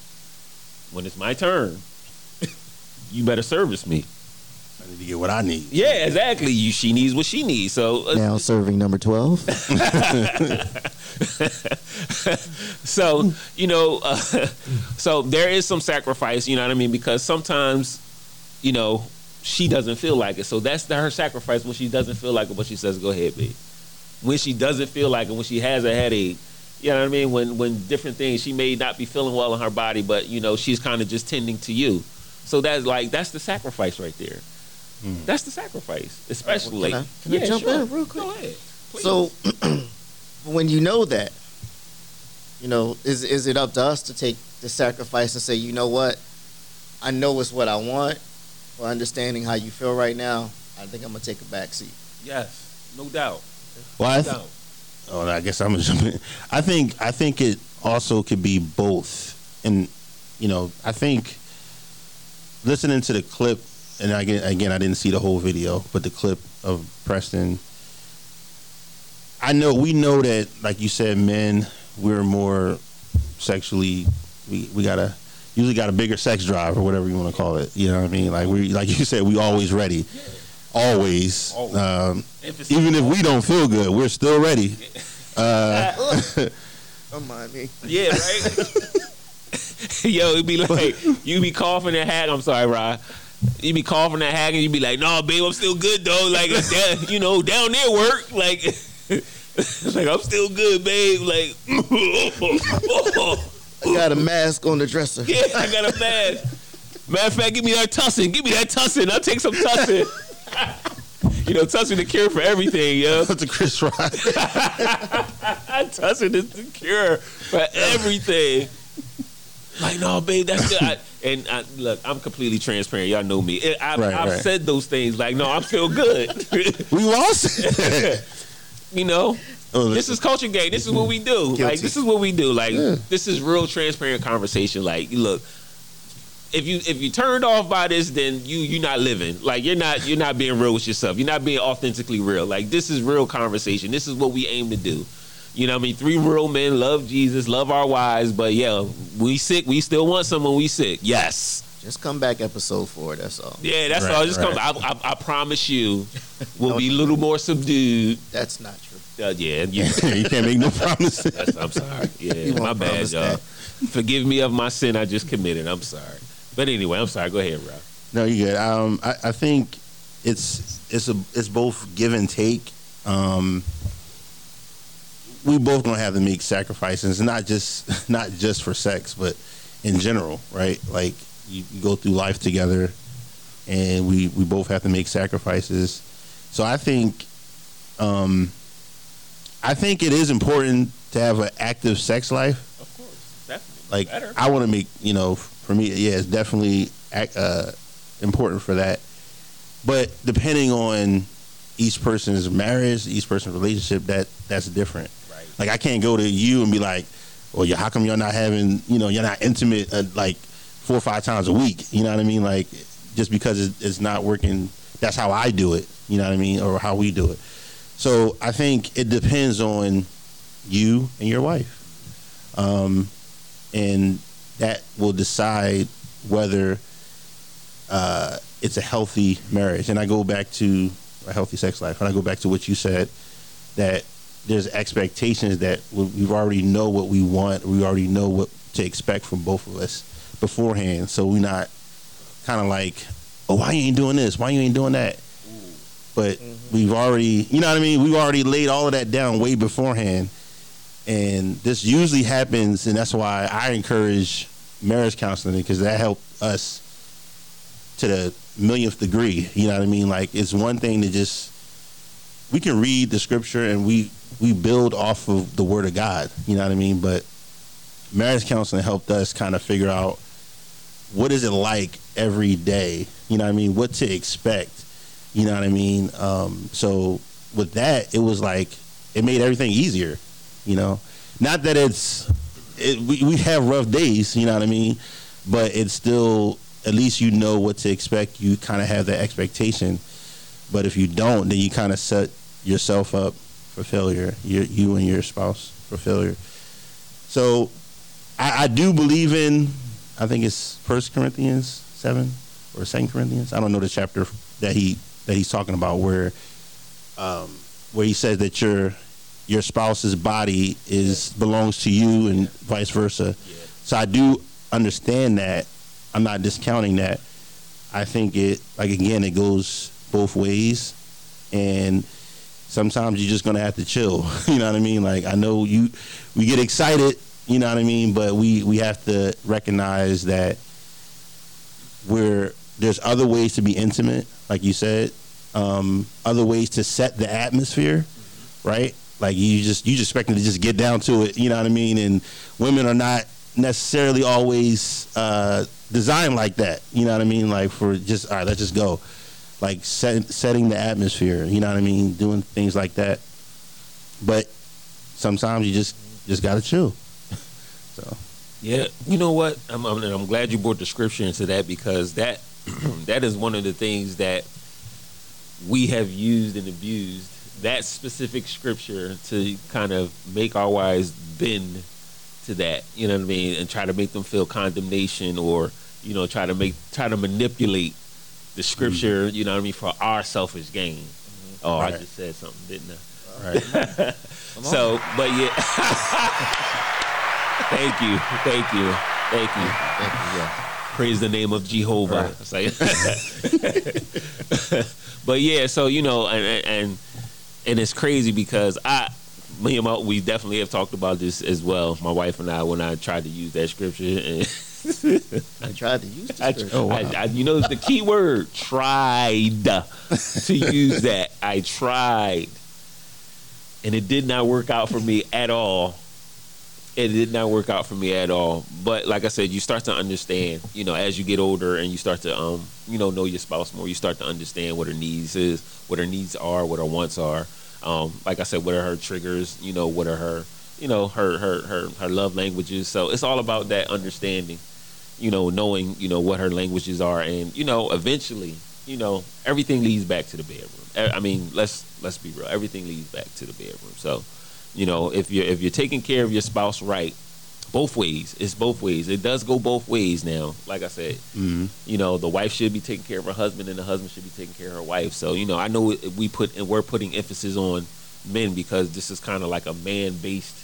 when it's my turn, you better service me. I need to get what I need. Yeah, exactly. She needs what she needs. So now serving number 12. So, you know, so there is some sacrifice. You know what I mean? Because sometimes, you know, she doesn't feel like it. So that's her sacrifice when she doesn't feel like it, but she says, go ahead, babe. When she doesn't feel like it, when she has a headache, you know what I mean? When different things, she may not be feeling well in her body, but, you know, she's kind of just tending to you. So that's like, that's the sacrifice right there. Mm. That's the sacrifice, especially. Well, can I jump in real quick? Go ahead. Please. So when you know that, you know, is it up to us to take the sacrifice and say, you know what? I know it's what I want, but understanding how you feel right now, I think I'm going to take a back seat. Yes, no doubt. Well, no doubt. Oh, I guess I'm going to jump in. I think it also could be both. And, you know, I think listening to the clip, and again, I didn't see the whole video, but the clip of Preston, we know that, like you said, men, we're more sexually, we usually got a bigger sex drive or whatever you want to call it. You know what I mean? Like you said, we always ready. Yeah. Always. Even if we don't feel good, we're still ready. Don't mind me. Yeah, right? Yo, it'd be like, you be coughing and hacking. I'm sorry, Rod. You be coughing and hacking. You be like, no, babe, I'm still good, though. Like, you know, down there work. Like, like, I'm still good, babe. Like, I got a mask on the dresser. Yeah, I got a mask. Matter of fact, give me that tussin. I'll take some tussin. You know, tussin the cure for everything, yo. That's a Chris Rock. Tussin is the cure for everything. Like, no, babe, that's good. Look, I'm completely transparent. Y'all know me. I've said those things. Like, no, I'm still good. We all said. You know, this is Culture Gang. This is what we do. Guilty. Like, this is what we do. Like, yeah. This is real transparent conversation. Like, look, if you turned off by this, then you're not living. Like, you're not being real with yourself. You're not being authentically real. Like, this is real conversation. This is what we aim to do. You know what I mean? Three real men, love Jesus, love our wives, but yeah, we sick. We still want someone we sick. Yes. Just come back episode 4, that's all. Yeah, that's all. Just come back. I promise you, we'll be a little more subdued. That's not true. You can't make no promises. I'm sorry. Yeah, my bad, y'all. Forgive me of my sin I just committed. I'm sorry. But anyway, I'm sorry. Go ahead, Rob. No, you're good. I think it's both give and take. We both gonna have to make sacrifices, not just for sex, but in general, right? Like you go through life together, and we both have to make sacrifices. So I think it is important to have an active sex life. Of course, definitely. Like better. I want to make, you know, for me, yeah, it's definitely important for that. But depending on each person's marriage, each person's relationship, that's different. Like, I can't go to you and be like, well, yeah, how come y'all not having, you know, you're not intimate like 4 or 5 times a week? You know what I mean? Like, just because it's not working, that's how I do it. You know what I mean? Or how we do it. So I think it depends on you and your wife. And that will decide whether it's a healthy marriage. And I go back to a healthy sex life. And I go back to what you said, that there's expectations that we already know what we want. We already know what to expect from both of us beforehand. So we're not kind of like, oh, why you ain't doing this? Why you ain't doing that? But we've already, you know what I mean? We've already laid all of that down way beforehand. And this usually happens. And that's why I encourage marriage counseling, because that helped us to the millionth degree. You know what I mean? Like, it's one thing to just, we can read the scripture and we build off of the word of God, you know what I mean? But marriage counseling helped us kind of figure out what is it like every day, you know what I mean? What to expect, you know what I mean? So with that, it was like, it made everything easier, you know? Not that we have rough days, you know what I mean? But it's still, at least you know what to expect. You kind of have that expectation. But if you don't, then you kind of set yourself up for failure, you and your spouse for failure. So I do believe in, I think it's 1 Corinthians 7 or 2 Corinthians. I don't know the chapter that he's talking about where he says that your spouse's body belongs to you and vice versa. Yeah. So I do understand that. I'm not discounting that. I think it, like, again, it goes both ways, and sometimes you're just gonna have to chill. You know what I mean? Like, I know we get excited, you know what I mean, but we have to recognize that where there's other ways to be intimate, like you said, other ways to set the atmosphere, right? Like you just expect them to just get down to it, you know what I mean? And women are not necessarily always designed like that, you know what I mean? Like for just, all right, let's just go. Like setting the atmosphere, you know what I mean? Doing things like that. But sometimes you just gotta chill. So yeah, you know what? I'm glad you brought description into that, because that that is one of the things that we have used and abused. That specific scripture to kind of make our wives bend to that, you know what I mean, and try to make them feel condemnation, or you know, try to manipulate the scripture, you know what I mean, for our selfish gain. Oh, right. I just said something, didn't I? All right. So, but yeah. Thank you. Yeah. Praise the name of Jehovah. Right. But yeah, so you know, and it's crazy because we definitely have talked about this as well. My wife and I, when I tried to use that scripture, and I tried to use the scripture. You know, the key word, tried to use that. I tried, and it did not work out for me at all. But like I said, you start to understand, you know, as you get older and you start to, you know your spouse more. You start to understand what her needs is, what her needs are, what her wants are. Like I said, what are her triggers? You know, what are her, you know, her love languages. So it's all about that understanding, you know, knowing, you know, what her languages are, and you know, eventually, you know, everything leads back to the bedroom. I mean, let's be real, everything leads back to the bedroom. So. You know, if you're taking care of your spouse right, both ways. It's both ways. It does go both ways now. Like I said, you know, the wife should be taking care of her husband, and the husband should be taking care of her wife. So you know, I know we're putting emphasis on men because this is kind of like a man-based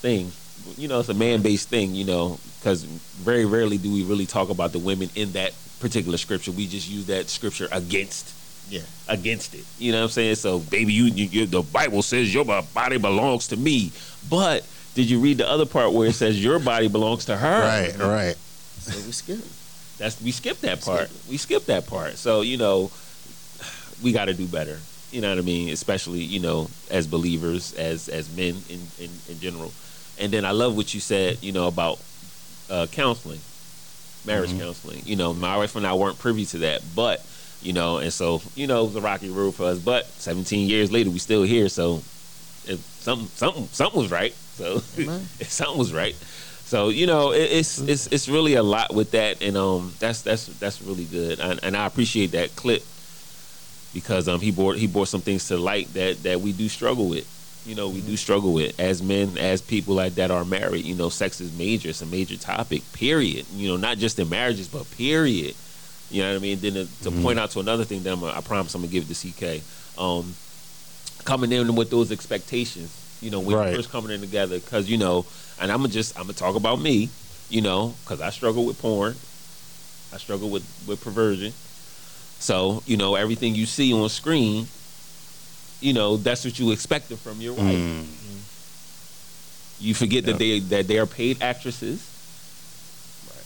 thing. You know, it's a man-based thing. You know, because very rarely do we really talk about the women in that particular scripture. We just use that scripture against it. You know what I'm saying? So, baby, you the Bible says your body belongs to me. But did you read the other part where it says your body belongs to her? Right. So we skipped that part. So, you know, we got to do better. You know what I mean? Especially, you know, as believers, as men in general. And then I love what you said, you know, about counseling, marriage counseling. You know, my wife and I weren't privy to that, but you know, and so, you know, it was a rocky road for us, but 17 years later, we still here. So if something was right. So something was right. So, you know, it's really a lot with that. And, that's really good. And I appreciate that clip because, he brought some things to light that we do struggle with, you know, as men, as people like that are married, you know, sex is major. It's a major topic, period. You know, not just in marriages, but period. You know what I mean? Then to point out to another thing that I promise I'm going to give to CK. Coming in with those expectations, you know, when you're first coming in together. Because, you know, and I'm going to talk about me, you know, because I struggle with porn. I struggle with perversion. So, you know, everything you see on screen, you know, that's what you expected from your wife. Mm-hmm. You forget that they are paid actresses,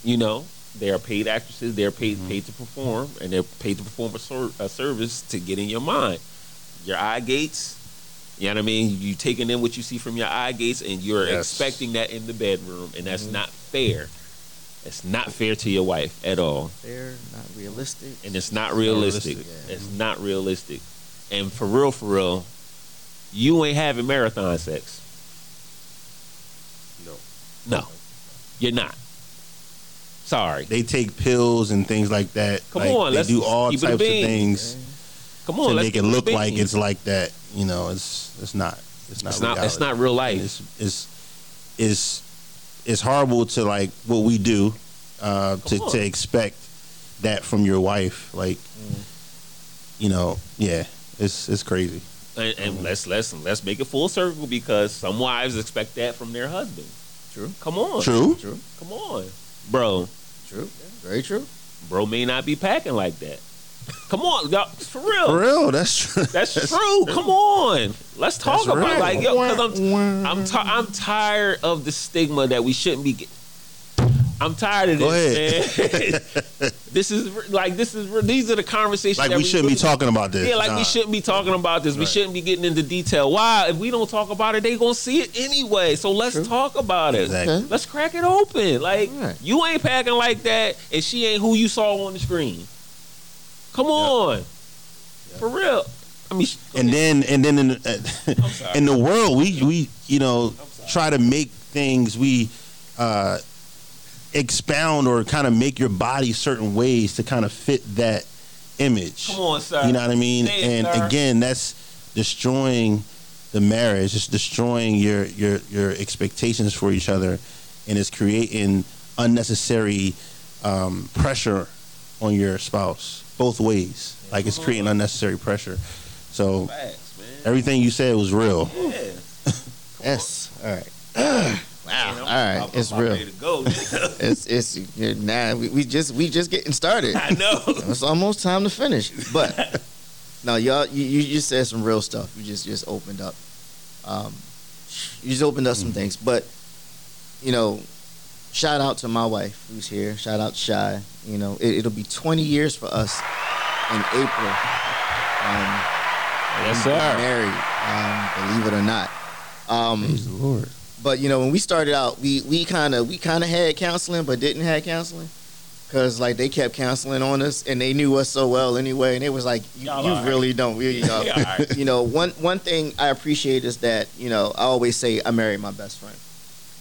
you know. They are paid actresses. They are paid to perform, and they're paid to perform a service to get in your mind, your eye gates. You know what I mean? You taking in what you see from your eye gates, and you're expecting that in the bedroom, and that's not fair. It's not fair to your wife at all. Fair, not realistic, and it's not realistic. Yeah. It's not realistic, and for real, you ain't having marathon sex. No, you're not. Sorry. They take pills and things like that. They do all types of things. Come on, so they can look like it's like that. You know, it's not reality. It's not real life. It's horrible to like what we do to expect that from your wife. Like, you know, yeah, it's crazy. And let's make it full circle because some wives expect that from their husband. True. Come on. True. Come on, bro. True. Yeah, very true. Bro may not be packing like that. Come on, y'all. For real. That's true. That's true. Come on. Let's talk about it. Like, yo, because I'm tired of the stigma that we shouldn't be getting. I'm tired of this, man. These are the conversations. Like, we shouldn't be talking about this. Yeah, like we shouldn't be talking about this. We shouldn't be getting into detail. Why? If we don't talk about it, they gonna see it anyway. So let's talk about it. Exactly. Let's crack it open. Like, you ain't packing like that, and she ain't who you saw on the screen. Come on, for real. I mean, and then in the world, we try to make things expound or kind of make your body certain ways to kind of fit that image. Come on, sir. You know what I mean? Again, that's destroying the marriage. It's destroying your expectations for each other, and it's creating unnecessary pressure on your spouse both ways. Like, it's creating unnecessary pressure. So everything you said was real. Yeah. Yes. All right. Wow! Man, all right, it's real. To go. it's now. We just getting started. I know. It's almost time to finish. But no, y'all, you said some real stuff. You just opened up. You just opened up some things. But shout out to my wife who's here. Shout out to Shy. It'll be 20 years for us in April. Yes, sir. Married, believe it or not. Praise the Lord. But when we started out, we kind of had counseling, but didn't have counseling, cause like they kept counseling on us, and they knew us so well anyway, and it was like you really don't. One thing I appreciate is that I always say I married my best friend,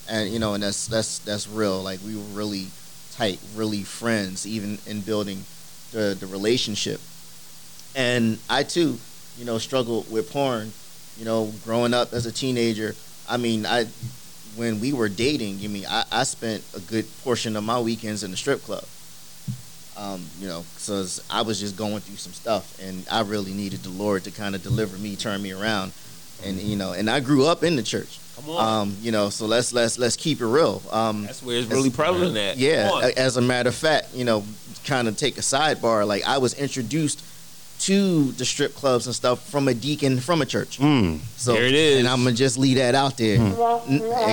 and and that's real. Like, we were really tight, really friends, even in building the relationship. And I too, struggled with porn, growing up as a teenager. I mean, when we were dating, I spent a good portion of my weekends in the strip club. So I was just going through some stuff, and I really needed the Lord to kind of deliver me, turn me around, and and I grew up in the church. Come on, So let's keep it real. That's where it's really prevalent at. Yeah, as a matter of fact, kind of take a sidebar. Like, I was introduced to the strip clubs and stuff from a deacon from a church. So there it is. And I'm going to just leave that out there.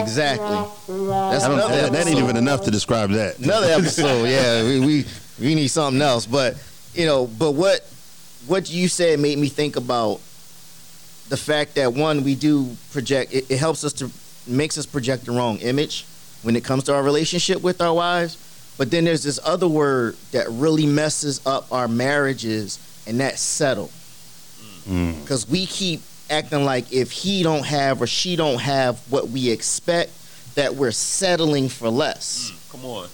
Exactly. That ain't even enough to describe that. Another episode. Yeah, we need something else. But but what you said made me think about the fact that, one, we do project. It helps us to makes us project the wrong image when it comes to our relationship with our wives. But then there's this other word that really messes up our marriages, and that's settle. Because we keep acting like if he don't have or she don't have what we expect, that we're settling for less. Come on.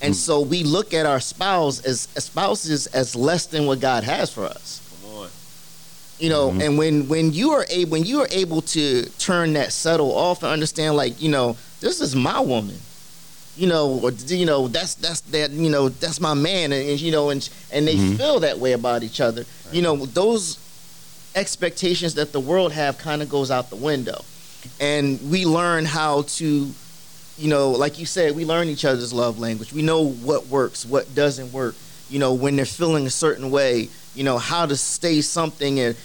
And so we look at our spouses as less than what God has for us. Come on. And when you are able to turn that settle off and understand, like, this is my woman. That's my man, and they feel that way about each other. Right. Those expectations that the world have kind of goes out the window, and we learn how to, like you said, we learn each other's love language. We know what works, what doesn't work. When they're feeling a certain way, how to say something, and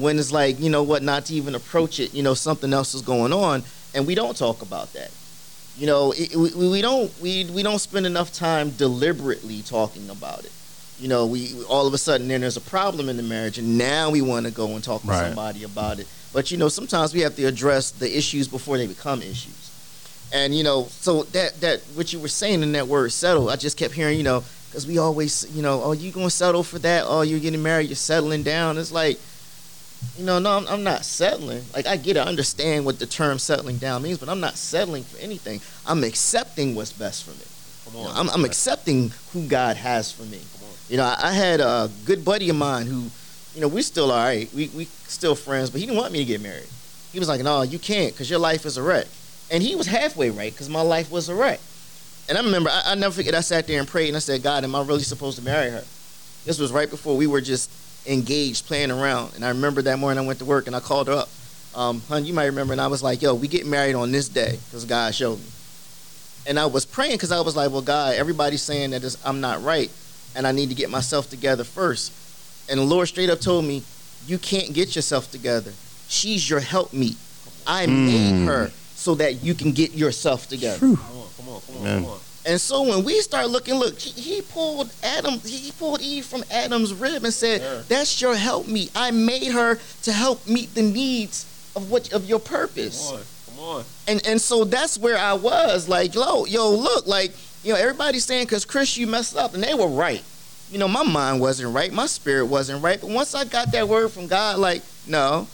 when it's like, what, not to even approach it. Something else is going on, and we don't talk about that. We don't spend enough time deliberately talking about it. We all of a sudden, then there's a problem in the marriage, and now we want to go and talk to somebody about it. But sometimes we have to address the issues before they become issues. And so that what you were saying in that word settle, I just kept hearing, because we always, oh, you gonna settle for that? Oh, you're getting married, you're settling down. It's like, no, I'm not settling. Like, I get it, I understand what the term settling down means, but I'm not settling for anything. I'm accepting what's best for me. Come on. I'm accepting who God has for me. Come on. I had a good buddy of mine who, we're still all right. We still friends, but he didn't want me to get married. He was like, no, you can't, because your life is a wreck. And he was halfway right, because my life was a wreck. And I remember, I never forget, I sat there and prayed, and I said, God, am I really supposed to marry her? This was right before we were just engaged, playing around. And I remember that morning I went to work and I called her up. Hun, you might remember, and I was like, yo, we get married on this day because God showed me. And I was praying because I was like, well, God, everybody's saying that I'm not right and I need to get myself together first. And the Lord straight up told me, you can't get yourself together. She's your helpmeet. I made her so that you can get yourself together. Come on, come on, come on, come on. And so when we start looking, look, he pulled Eve from Adam's rib and said, sure, that's your help me. I made her to help meet the needs of your purpose. Come on. And so that's where I was like, look, like, you know, everybody's saying, because Chris, you messed up, and they were right. You know, my mind wasn't right, my spirit wasn't right. But once I got that word from God, like, no,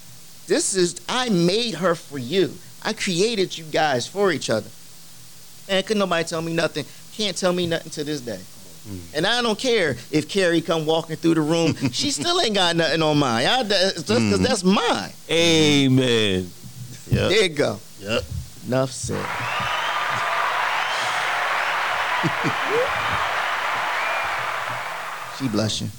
I made her for you. I created you guys for each other. And couldn't nobody tell me nothing. Can't tell me nothing to this day. And I don't care if Kerry come walking through the room. She still ain't got nothing on mine. Because that's mine. Amen. Yep. There you go. Yep. Enough said. She blushing.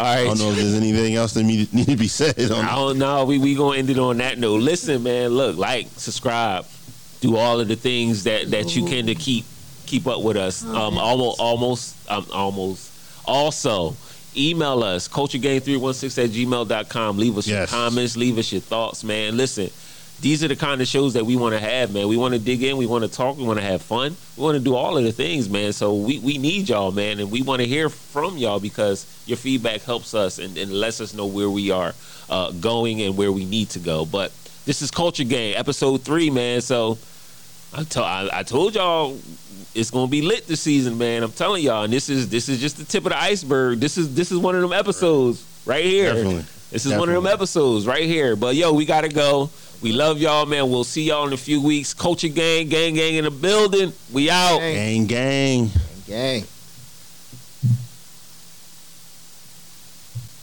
All right. I don't know if there's anything else that need to be said. I don't know. We going to end it on that note. Listen, man, look, like, subscribe. Do all of the things that you can to keep up with us. Also, email us, culturegang316@gmail.com. Leave us your comments. Leave us your thoughts, man. Listen, these are the kind of shows that we want to have, man. We want to dig in. We want to talk. We want to have fun. We want to do all of the things, man. So we need y'all, man. And we want to hear from y'all, because your feedback helps us and lets us know where we are going and where we need to go. But this is Culture Gang, episode 3, man. So I told y'all it's gonna be lit this season, man. I'm telling y'all, and this is just the tip of the iceberg. This is one of them episodes right here. Definitely. This is one of them episodes right here. But yo, we gotta go. We love y'all, man. We'll see y'all in a few weeks. Culture Gang, gang in the building. We out. Gang.